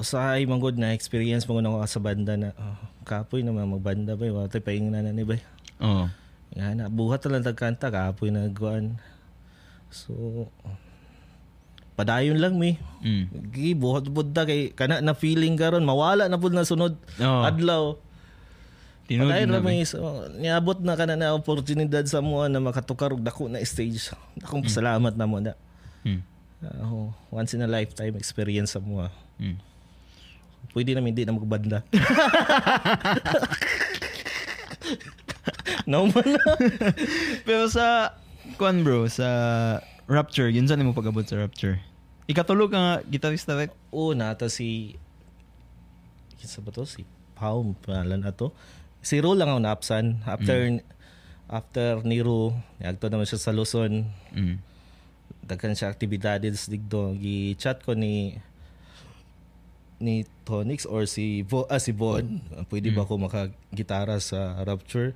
Usahay manggod na experience manggod ako sa banda na... kapoy naman magbanda ba? Watay paingnan na ni ba? Oo. Nga, buhat lang tagkanta, kapoy na nagkuhan. So, padayon lang mi. Buhat-buhat na kay, kana na feeling ka ron, mawala na po na sunod. Adlaw. Padayon lang mi. So, niabot na kana na oportunidad sa mga na makatukar og dako na stage. Akong pasalamat na mo na. Once in a lifetime experience sa mga. Pwede namin hindi na magbanda. No man. Pero sa kuan bro, sa Rapture, yun saan mo pag-abot sa Rapture? Ikatulog ang gitarista right? Oo, nata si kinsa ba to? Si Pao, pangalan ato. Si Ro lang ang naapsan. After Nero, nagto naman siya sa Luzon. Daghan siya aktibidades digdo. Gi-chat ko ni Tonics or si Bon, pwede ba ako makagitara sa Rapture?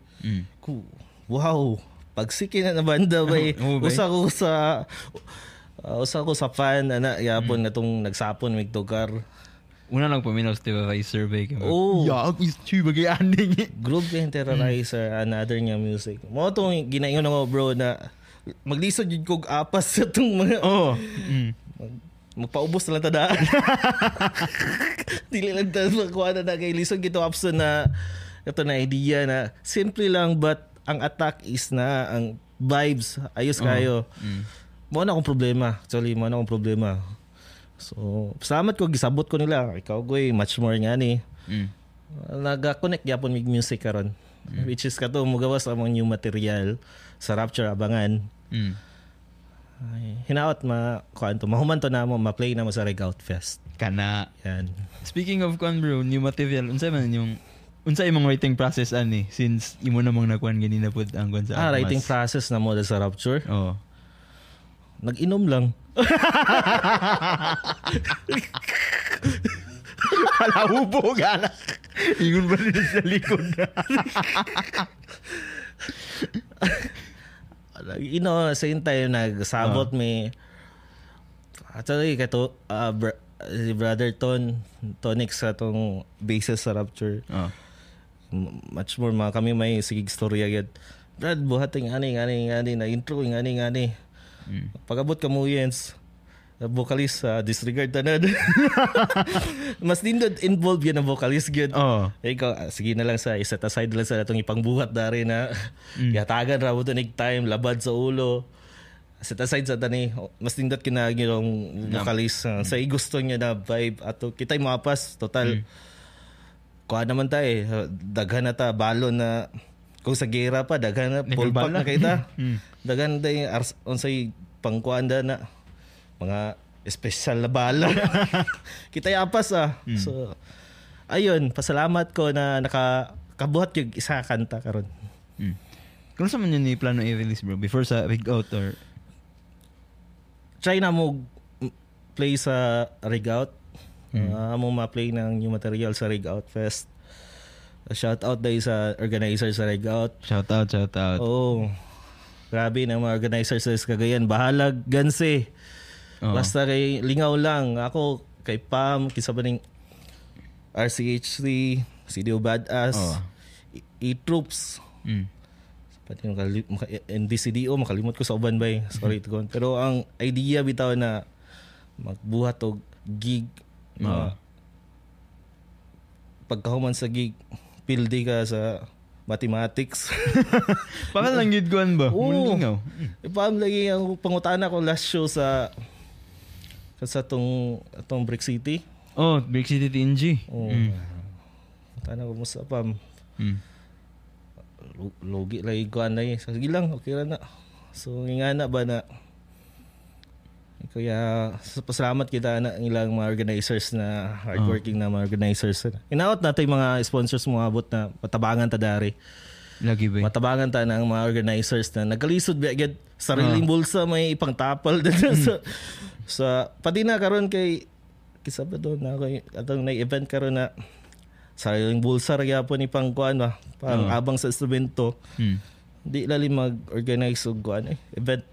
Wow, pagsikin na banda ba eh. Usa ko sa fan ana yapon natong nagsapon mig tugar. Una lang puminos ti ba survey ka. Yeah, ako is too bagay anding. Group din terrorizer another nya music. Mo tong ginaingon ako bro na maglisod jud kog apas sa tong mga magpaubos na lang tadaan. Dili lang tadaan kuha na kay Lison gito option na ito na idea na simple lang but ang attack is na ang vibes ayos kayo. Mo na akong problema. So, salamat ko gisabot ko nila. Ikaw goy much more nga ni. naga-connect yapon mig music karon. Mm. Which is kato mugawas among new material sa Rapture abangan. Mm. Ay, hinaot kuan to mahuman to na mo ma-play na mo sa Regout Fest. Kana yan. Speaking of kuan bro, new material unsay man yung unsay imong writing process ani since imo namang nakuan ganina pud ang kuan sa writing process na mo sa Rapture? Oo. Oh. Nag-inom lang. Palahubog, anak. Ingon ba nila sa likod na? You know, same time, nagsabot may... Actually, kato, si Brother Tonics sa itong basis sa Rapture. Much more, kami may sigig story agad. Brad, buhating aning, na-introing aning. Pag-abot ka Moyens, vocalist disregard tanad. Mas dindod involved yan ang vocalist yun. Ikaw, sige na lang sa isa aside lang sa itong ipangbuhat na rin na yatagan raw ito time, labad sa ulo. Set aside sa tani, mas dindot kinagin yung vocalist. Sa gusto niya na vibe ato kita'y mapas, total. Kuha naman tayo daghan na ta, balon na kung sa gera pa, daghan na, pullback na kita. Daghan tayo, unsay pangkuanda na mga special na bala. Kita'y apas So, ayun, pasalamat ko na nakakabuhat yung isa kanta karon. Kung saan man yun yung plano i-release bro? Before sa Rig Out or? Try na mo play sa Rig Out. Mo ma-play ng new material sa Rig Out Fest. Shout out dahil sa organizer sa Rig Out. Shout out. Oh, grabe na mga organizer sa Cagayan. Bahalag, ganse. Basta kay lingaw lang. Ako, kay Pam, kisabaning RCH3, CDO Badass, E-Troops. Pati NDCDO, makalimot ko sa uban bay. Sorry to go. Pero ang idea bitaw na magbuhat o gig. Pagkahuman sa gig, pildi ka sa mathematics. Paano lang yun guan ba? Mulingaw. Paano lagi ang pangutana ko last show sa tong Brick City. Brick City TNG. Pangutana ko, musta Pam? Logi lagi ko anay. Sige lang, okay na. So, nga na ba na? Kaya, pasalamat kita na ilang mga organizers na hardworking na mga organizers. Inaot natin yung mga sponsors mo abot na matabangan ta dari. Lagi ba? Matabangan ta ng mga organizers na nagkalisod ba agad sariling bulsa may ipangtapal sa pati na karon kay kisa ba doon na atong na-event karon na sariling bulsa raya po ni pangkuan ba? Abang sa instrumento. Di lali mag-organize o kuan event.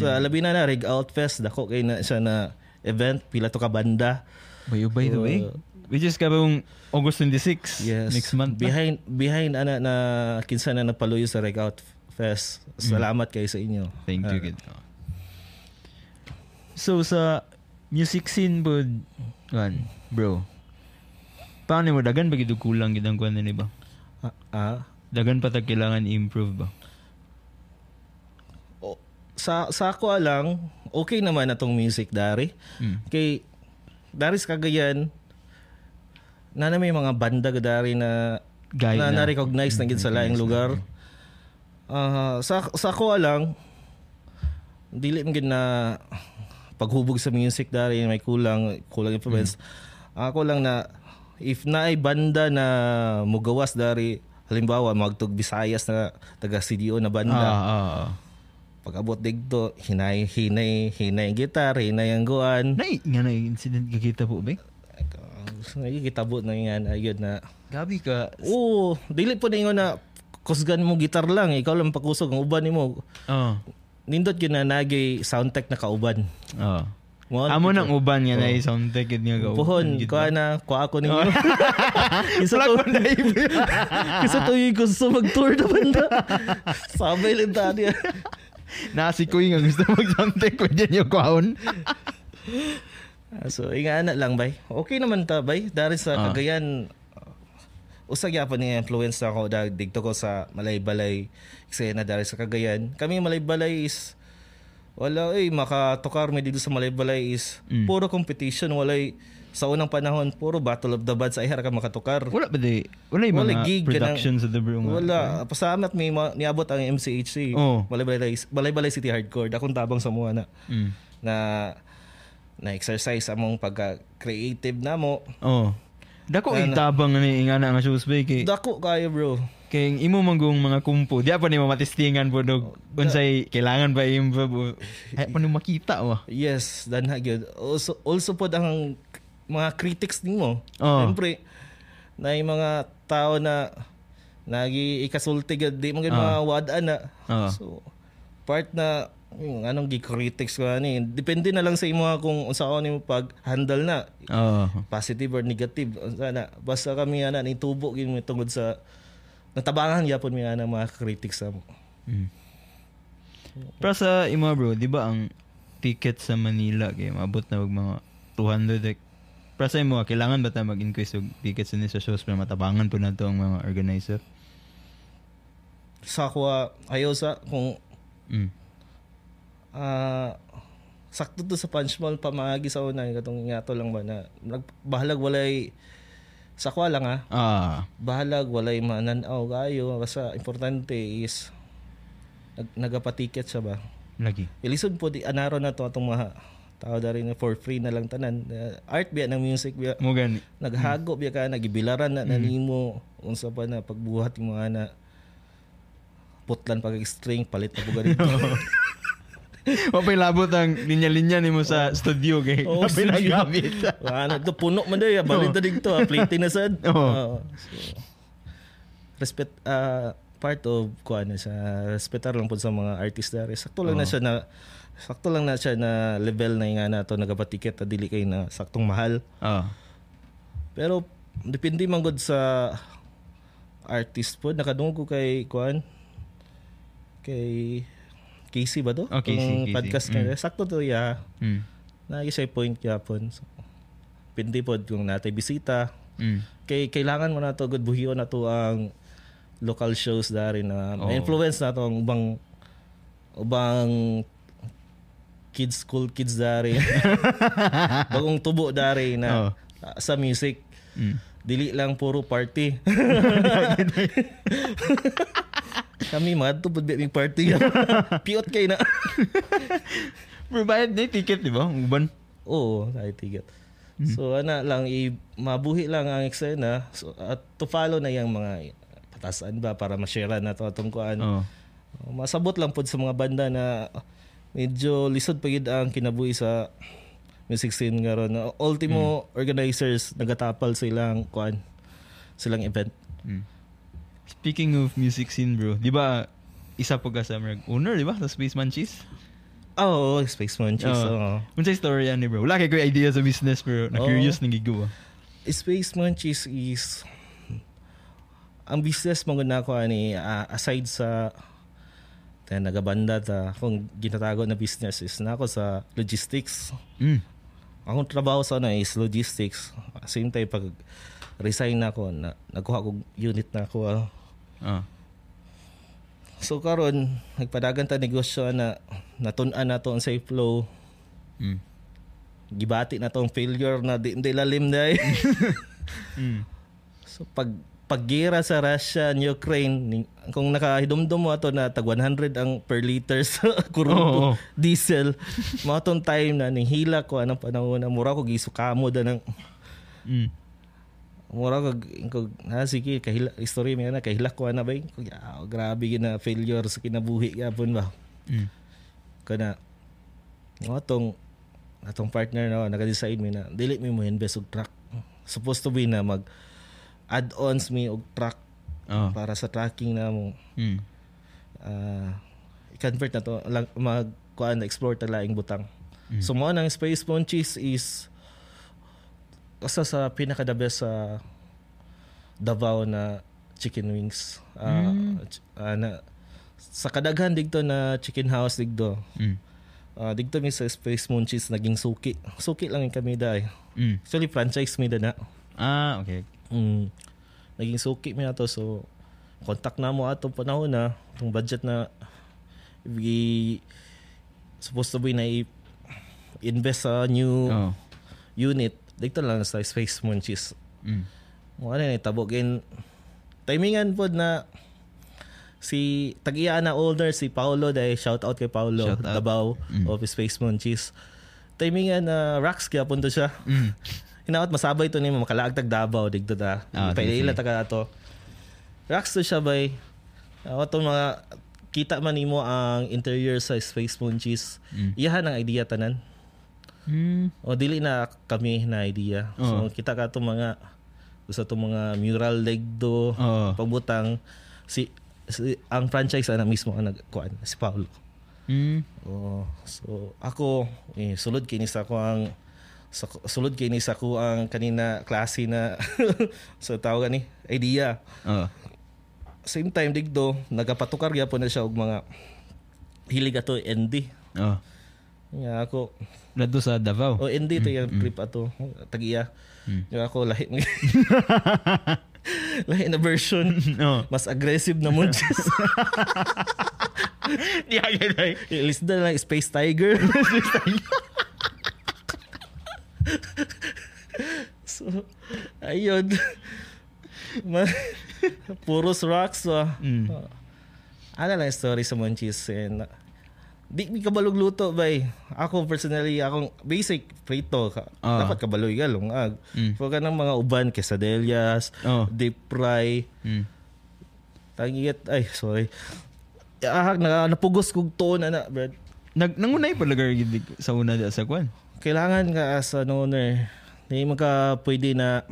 So labi na Rig Out Fest dako kay na siya na event pila to ka banda. By the way, which is kabang August 26 next month. Behind ana na kinsa na napaluyo sa Rig Out Fest. Salamat kay sa inyo. Thank you good. So sa music scene bud kan bro. Paano mo dagan bagid kulang gid ang kuan ni ba? Dagan pa ta kailangan improve ba? Sa ako lang, okay naman na itong music, dari. Kay, dari sa Cagayan, na may mga banda ko dari na na-recognize na gid sa laing lugar. Sa ako lang, dili magid na paghubog sa music dari, may kulang influence. Ako lang na, if na ay banda na mugawas dari, halimbawa, magtog Visayas na taga-CDO na banda. Pag-abot dito, hinay gitar, hinay ang guan. Nga na yung incident kakita po, Bek? Nagkikita po na yan, ayun na. Gabi ka. Oo, dili po na yun na kusgan mo gitar lang, ikaw lang pakusog, ang uban mo. Nindot yun na nagay sound tech na kauban. Amo nang uban nga na sound tech yun nga kauban. Puhon, kuha ako ninyo. Isa to yung gusto mag-tour na banda. Sabay lang tayo. Nasikoy nga gusto mag-soundtech ko dyan yung kwaon. So, ingana lang, bay. Okay naman ta, bay. Dari sa Cagayan, usagyapan niya influence na ako. Digto ko sa Malaybalay. Kasi na dari sa Cagayan. Kami Malaybalay is, wala makatukar may dito sa Malaybalay is puro competition. Walay sa unang panahon, puro Battle of the Bands sa ihara ka makatukar. Wala ba di? Wala yung mga gig, productions sa Dabrungan? Wala. Pasama at may niabot ang MCHC. Oh. Malaybalay City Hardcore. Dakong tabang sa mga na. Mm. Na exercise among pagka-creative na mo. Oo. Oh. Dako itabang na nga na nga shows ba? Dako kayo bro. Kaya imo manggong mga kumpo. Di pa ni matistingan po dog. Unsay kailangan ba yung babo? Ay pa nung makita wa. Yes. Dan hagyo. Also po ang mga critics din mo. Oh. Siyempre, na yung mga tao na nag-ikasulti. Di mga wadaan na. Oh. So, part na yung anong gi-critics ko ani depende na lang sa imo kung unsa ni mo pag-handle na positive or negative sana basta kami ana ni tubo gid mi tungod sa natabangan gyapon mi ana mga critics sa mo. Mm. Pero sa imo bro, di ba ang ticket sa Manila kay maabot na og mga 200 para sa imo kailangan ba ta mag-inquest og tickets ni sa shows para matabangan po nato ang mga organizer? Sa ko ayo sa kung sakto to sa punch mall pamagi sa una katong ngato lang ba na bahalag walay sakwa lang bahalag walay mananaw kayo basta importante is nagapatiket siya ba lagi ilisod po di anaro na to atong mga tao dari na for free na lang tanan art biya ng music biya mo gani naghago biya ka nagibilaran na nalimo unsa pa na pagbuhat mo ana putlan pag string palit na buga dito. Wapay labot ang linya-linya ni mo sa studio kay pinagamit. Ano to puno man dayo balik ta dito plating na sad. So, respect part of ko ano sa respetar lang pud sa mga artist dare. Sakto lang na siya na level na nga nato nagapatiket dili kay na saktong mahal. Pero depende man gud sa artist pod nakadungog ko kay kuan kay Casey ba to? Oh, Casey. Podcast niya. Sakto to, yeah. Mm. Nag-isay point yapon. So, pindipod kung natin bisita. Mm. Kailangan mo na to, good buhiyo na to ang local shows dari na influence na to ang ubang kids, school kids dari. Bagong tubo dari na sa music. Mm. Dili lang puro party. Kami madto pud big party. Piot kay na. Provide na ticket di ba? Uban. Oo, ay ticket. Mm-hmm. So ana lang mabuhi lang ang eksena so, at to follow na yang mga patasan ba para ma-share na to atong kuan. Masabot lang pud sa mga banda na medyo lisod pagid ang kinabuhi sa music scene ngaron. Ultimo organizers nagatapal sa ilang kuan, silang event. Mm. Speaking of music scene bro, di ba isa po ka sa mga owner di ba sa Space Munchies? Space Munchies. Unsa story yan bro? Wala kay ko idea sa business pero na curious nang gigo. Space Munchies is ang business mo na ko ani aside sa nagabanda ta kung ginatago na business is na ako sa logistics. Mm. Ang trabaho sa na is logistics. Same time pag resign na ako na nagkuha ko unit na ako. So karon nagpadagan ta negosyo na natun-an na to ang safe flow. Mm. Gibati na to ang failure na di lalim dai. So paggira sa Russia and Ukraine kung nakahidumdum mo ato na tag 100 ang per liter sa kurunto diesel mo atong time na ning hila ko anang panahon na mura ko gisukamod anang mura ko sige kahila story mi ana kahila ko ana bay grabe gina failure sa kinabuhi gapon ba. Kana mo atong partner na naka-decide mi na dili mi mo invest og truck supposed to be na mag add-ons mi og truck para sa tracking na mo. I-convert na to mag kuan explore ta laing butang. So mo nang Space Munchies is kasi sa pinaka-the best sa Davao na chicken wings. Sa kadaghan dito na chicken house dito. Dito mi sa Space Munchies naging suki. Suki lang yung kami dahil. Actually, franchise mi na. Okay. Naging suki mi na to. So, contact na mo ato panahon na. Itong budget na supposed to be na i-invest sa new unit. dito lang sa Space Munchies. Mo ano ni tabog in timingan pod na si tag-iya na older si Paolo, dahil shout out kay Paolo Davao of Space Munchies. Timingan na rocks kaya punto siya. Hinaot masabay to ni makalaagtag Davao digto ta. Paila taga ato. Rocks to siya bay. Ato mga kita man nimo ang interior sa Space Munchies. Iyahan ang idea tanan. O dili na kami na idea. So kita ka to mga usa to mga mural legdo pagbutang si ang franchise ana mismo ang nagkuan si Paolo. So ako sulod kini sa ko ang kanina klase na so tawag ani idea. Same time digdo nagapatukar gyapon na siya og mga hilig ato ND. Yeah, ako lado sa Davao. O hindi to yung trip ato tagiya. Yung ako lahi lahi na version. Mas aggressive na munches. Listen na lang Space Tiger. So ayun. Puros rocks. Ano lang story sa munches. And di kabalog luto bay. Ako personally, akong basic prito. Dapat kabaloy ka, lungag. Pagka ng mga uban, quesadillas, deep fry. Tangit, ay, sorry. Napugos kong toon, anak, brad. Nangunay palagar sa una sa kwan. Kailangan ka as an owner. Hindi magka pwede na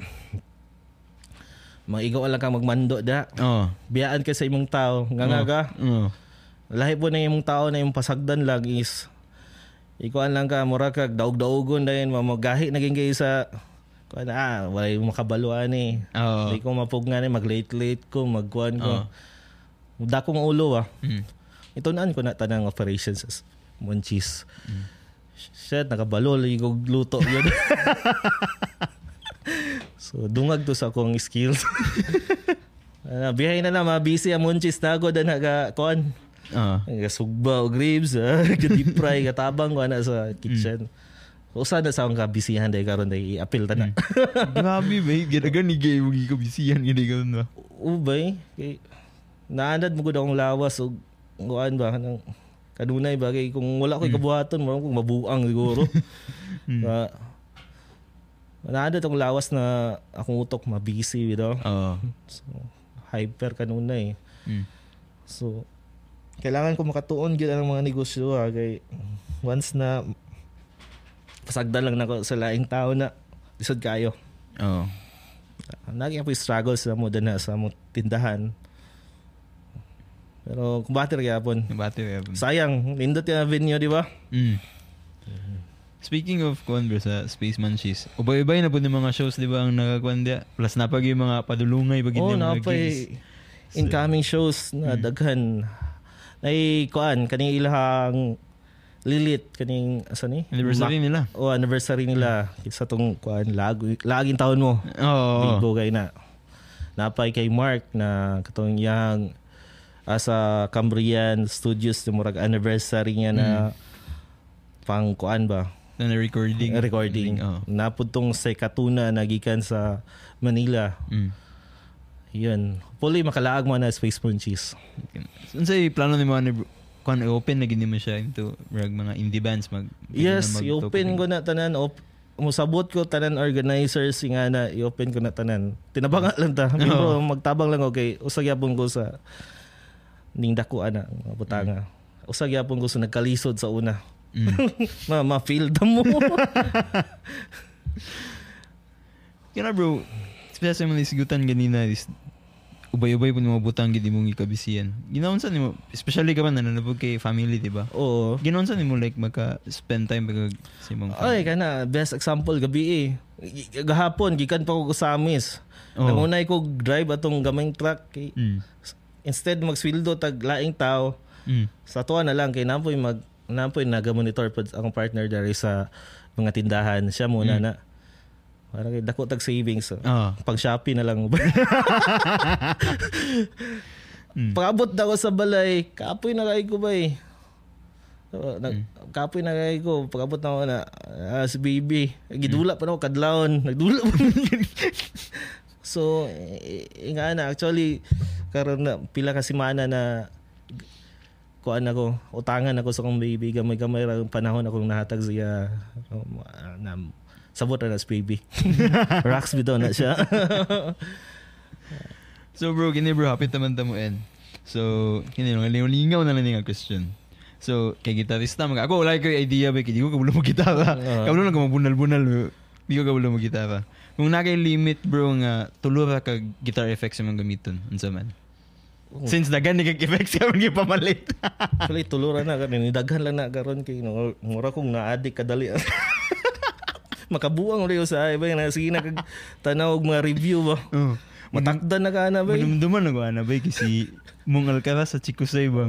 maigaw lang ka magmando da. Biyaan ka sa imong tao. Ngangaga. Lahi po na yung tao na yung pasagdan lang is ikuan lang ka, mura ka, daog-daogon dahil mamagahi naging kayo sa kuan, wala yung makabaluan eh. Hindi ko mapugngan eh, mag-late-late ko, magkuan ko. Dakong ulo Ito naan ko na tanang operations as munchies. Shit, nakabalol, yung luto yun. So, dungag to sa akong skills. Bihay na lang, mabisi ang munchies na ako na nakakuan. Sugba o grapes, deep fry, katabang ko na sa kitchen. Usa na sa akong kabisihan dahil karoon dahil i-appeal ta na. Grabe ba? Ganagan ni Gay, magiging kabisihan ka dahil karoon ba? Oo ba eh. Naanad mo ko na akong lawas o kuhan ba? Kanunay ba? Kung wala ko ikabuhaton, marang kong mabuang siguro. Naanad akong lawas na akong utok mabisi. So, hyper kanunay. So, kailangan ko makatuon gila ng mga negosyo kay once na pasagdan lang nako sa laing tao na isod kayo. Naging ako struggle sa mo dana sa mo tindahan. Pero kumbater gyapon. Sayang, nindot yung avenue, di ba? Speaking of converse sa Space Munchies, ubay-ubay na po ng mga shows, di ba, ang nakakwanda. Plus napag yung mga padulungay bagid ng mga gigs. Incoming shows na daghan. Ay kuan kaning ilahang lilit kaning asa ni anniversary nila. Anniversary nila sa tong kuan laging taon mo. Bigo kay na. Napay kay Mark na katong yang asa Cambrian Studios ni murag anniversary niya na pang kuan ba na recording. Napudtong sa katuna nagikan sa Manila. Yun. Hopefully, makalaag mo na Space Munchies. So, sa'yo, plano ni mo na kung i-open na gini mo siya into mga indie bands? Yes, i-open ko na tanan. Musabot ko tanan organizers nga na i-open ko na tanan. Tinabang lang ta. Pero magtabang lang, okay. Usagyapon ko sa ningdakuan na, mga butanga. Usagyapon ko sa nagkalisod sa una. Ma-feel na mo. Kaya bro, especially mga isigutan ganina is ubay-ubay po nung mabutang gini mong ikabisiyan. Ginaon saan mo, especially ka pa nananabog kay family, di ba? Oo. Ginaon saan mo like maka-spend time pag sa imong family? Ay, kana. Best example, gabi eh. Gahapon, gikan pa ko sa amis. Nangunay ko drive atong gaming truck. Instead magswildo tag laing tao, sa tuwa na lang, kay Nampoy nagamonitor pa akong partner dari sa mga tindahan. Siya muna na. Parang dako tag savings. Pag Shopee na lang. Pag abot na ako sa balay, kapoy na kayo ko ba eh. Kapoy na kay ko pagabot na ako na si baby gidula pa na ako kadlawon nagdula pa. So nga na actually karon na pila ka semana na kuan ako utangan ako sa kong baby gamay-gamay ra panahon akong nahatag siya na sabot na si baby. Rocks bitaw na siya. So bro, bro happy taman tamuin. So lingaw na lang yung question. So kay gitarista mga ako wala kay idea ba kay di ko kabulo mo gitara. Kabulo lang ko bunal-bunal. Di ko kabulo mo gitara. Kung na kay limit bro nga tulo ra ka guitar effects imong gamiton unsa man. Since daghan ni kag effects imong gipamalit. Actually tulo ra na karon daghan lang na karon kay mura kong na-addict kadali. Makabuang uliyo sa iba na sige na kag tanaw og mga review ba. Matakdan na ka na ba? Manumduman na ko na ba? Kasi mong alkara sa chikusay ba?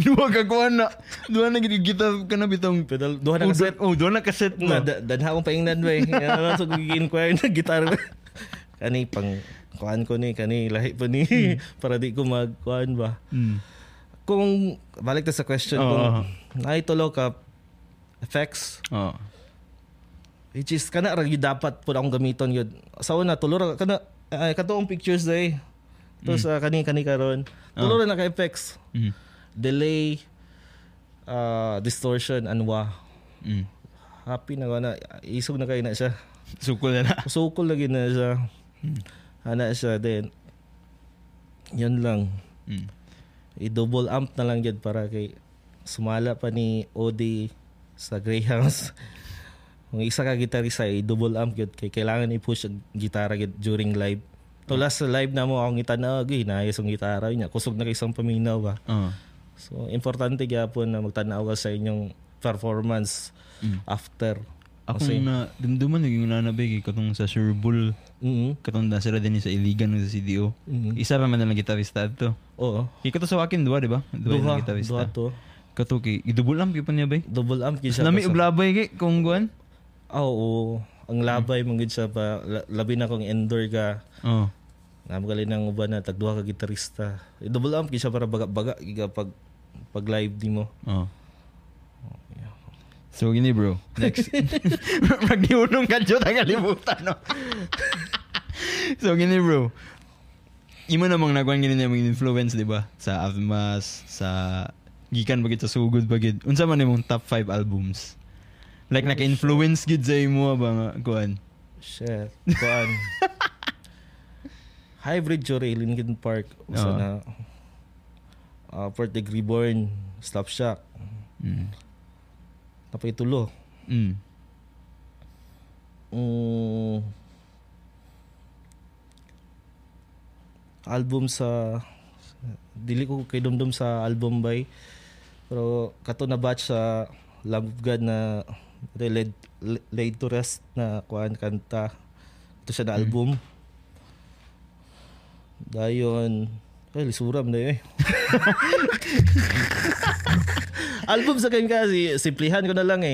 Duha ka kuha na. Duha na gitar ka na bitong pedal. Duha na kaset. Oh, duha na kaset mo. Danha akong paingnan ba? Kaya so gigi-inquire na gitar ba? Kani pang kuhaan ko ni. Kani lahi pa ni. Para di ko magkuhaan ba? Kung balik na sa question kung naitulo ka effects. Which is kana ragi dapat po akong gamiton yun. Sa una tulura kana katoong pictures day to sa kani-kani karon tulura na ka effects delay distortion anwa happy na wala isog na kay na siya sukol na gid na siya ana siya din yun lang i-double amp na lang yun para kay sumala pa ni OD sa Greyhounds. Kung isa ka gitarista i-double amp yun kay kailangan i-push ang gitara yun during live. To last live na mo akong itanag, hinayos ang gitara niya. Kusog na kayo isang paminaw ba? So, importante kaya po na magtanaw ka sa inyong performance after. Ako na, dumduman naging nanabay kay katong sa Sure Bull. Katong na sila din sa Iligan ng CDO. Isa pa man na gitarista ito. Oo. Kaya kato sa Wacken, duwa, di ba? Duwa na gitarista. Duwa to. Kato kay, i-double amp yun pa niya ba? Double amp yun siya. Nami ublabay kay kung guan? Oo. Ang labay mangid siya pa. Labi na kung endure ka. Namagalin ang uban na tagduha ka gitarista. I-double amp siya para baga-baga pag live di mo. Yeah. So gini bro. Next. Magdiunong kadyo tagalimutan no. So gini bro. Imo namang nagwan gini namang influence di ba? Sa Armas, sa gikan bagid sa sugod bagid. Unsa man imong top 5 albums? Like naka-influence gid sa imo ba nga kuan? Shit. Kuan. Hybrid Jury, Linkin Park, usa na. Fourth Degree Burn, Slapshock. Tapay tulo. Album sa dili ko kay dumdum sa album bay. Pero kato na batch sa Love of God na Laid to Rest na kuan kanta ito siya na album dayon lisuram na album sa Kamikase simplihan ko na lang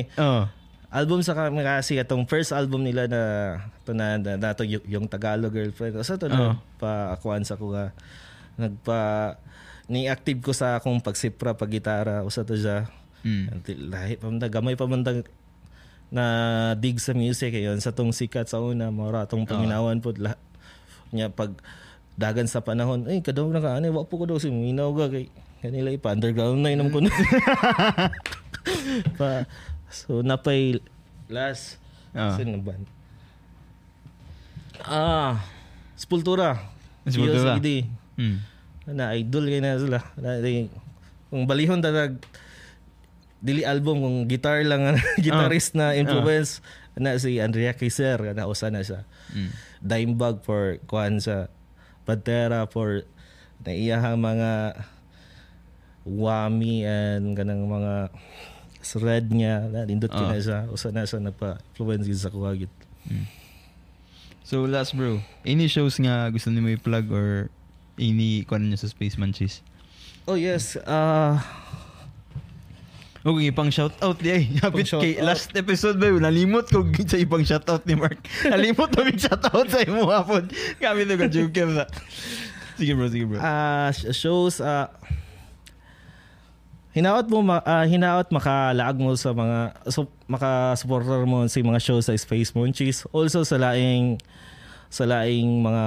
album sa Kamikase atong first album nila na ito na ito yung Tagalog Girlfriend so ito na pa kuan sa kuha nagpa ni-active ko sa akong pagsipra pag gitara o sa ito siya lahi pamanda gamay pamanda na dig sa music ayon sa tong sikat sa una mora tong paminawan pod la nya pag dagan sa panahon ay kadong na ka ani wa po ko daw si minaw ga kay kanila ipa underground na inom ko pa so napay last sin ban Sepultura na idol kay na sila kung balihon dadag dili album kung guitar lang guitarist na influence na si Andrea Kisser na usa na siya Dimebag for kuan sa Pantera for naiyahang mga Wami and kanang mga shred niya na indot kina siya usa na siya nagpa-influence sa kuha git. So last bro, any shows nga gusto nimo i-plug or any kuan niyo sa Space Munchies? Oh yes, okay, pang shoutout di ay. Kay last episode ba, nalimot ko sa ibang shoutout ni Mark. Nalimot na big shoutout sa imo hapon. Kami na ka joke na. Sige bro, sige bro. Shows, Hinaot makalaag mo sa mga makasuportar mo sa mga shows sa Space Munchies. Also sa laing mga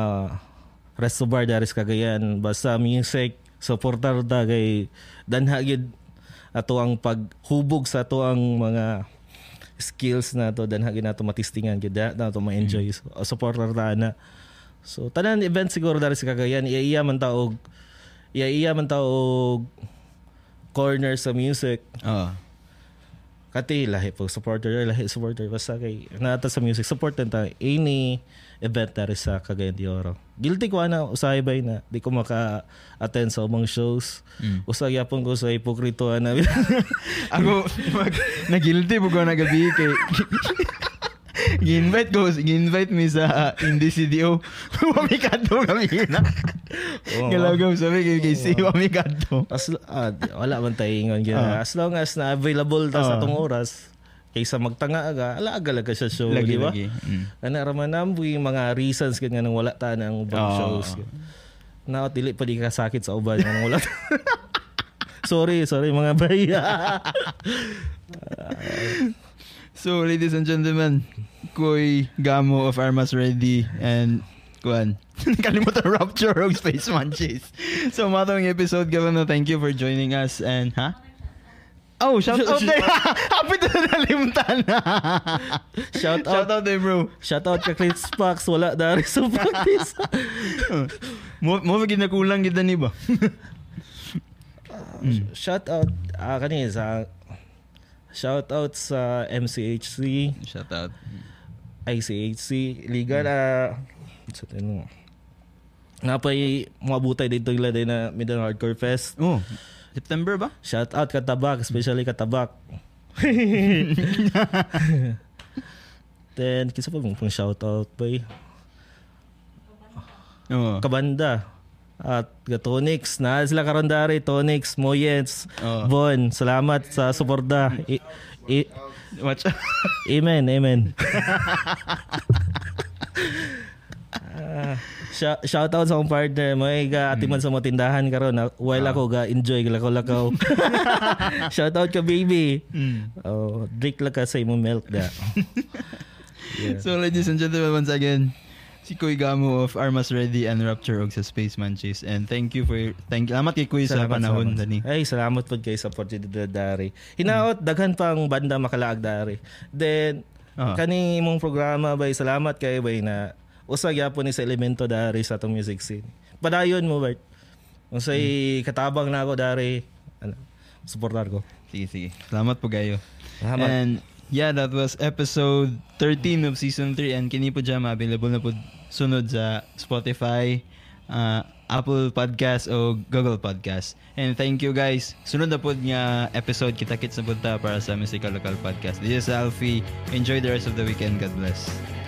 resto bar daris Cagayan, basta music suportar ta kay danha gyud ato ang paghubog sa ato ang mga skills na to, danha gyud nato matistingan gyud na to ma-enjoy. So, suportar ta na. So tanan event siguro daris Cagayan, iya man taog corner sa music. Kati lahi supporter basta kay nata sa music support nta any event na rin sa Cagayan de Oro. Guilty ko na usahay bay na di ko maka-attend sa ubang shows. Usay yapon ko sa hipokrito na. Ako nagilty bugo na gabi kay Gi-invite mi sa Indie CDO. Wami Kanto kami na. Galagaw sabi kay si Wami Kanto. Wala man tayo ingon. As long as na available ta sa atong oras, kaysa magtanga aga, alaga-laga siya show, lagi, di ba? Ana raman namboy mga reasons kung nga nang wala ta ng ubang shows. Naotili pa di kasakit sa uban nang wala. Sorry mga baya. So, ladies and gentlemen, Koy Gamo of Armas Ready and Kwan. Kalimutan Rapture of Space Munchies. So, matong episode, Gavano, thank you for joining us and, ha? Oh, shout out day! Happy to nalimutan! Shout out day, bro. Shout out ka Clips Packs. Wala dari sa practice. Mo ginakulang kita ni ba? Shout out kanina sa... Shout out sa MCHC. Shout out. ICHC. Iligan sa tino. Napay mabutay dito nila din na Middle Hardcore Fest. Oh. September ba? Shout out Katabak, especially Katabak. Then kisa pa mong shout out pay. Oh. Kabanda. At Tonics na sila karon dari, Tonics, Moyens, Bon. Salamat sa suporta. Amen. Shout out sa akong partner, may atiman sa mga tindahan karon. While ako ga-enjoy lakaw-lakaw. Shout out ka baby. Oh, drink laka sa imong milk da. Yeah. So ladies and gentlemen, once again, si Koy Gamo of Armas Ready and Rapture og sa Space Munchies. And thank you for salamat kay Koy sa panahon dani. Ay, salamat pod kay sa opportunity dari. Hinaot daghan pang banda makalaag dari. Then kani imong programa bay salamat kay bay na usa gyapon ni sa elemento dari sa atong music scene. Padayon mo Bert. Unsay katabang nako dari. Suportar ko. Sige. Salamat po kayo. Salamat. And yeah, that was episode 13 of season 3 and kini po jam available na po sunod sa Spotify, Apple Podcast o Google Podcast. And thank you guys. Sunod na po nga episode kita-kits na punta para sa Musika Lokal Podcast. This is Alfie. Enjoy the rest of the weekend. God bless.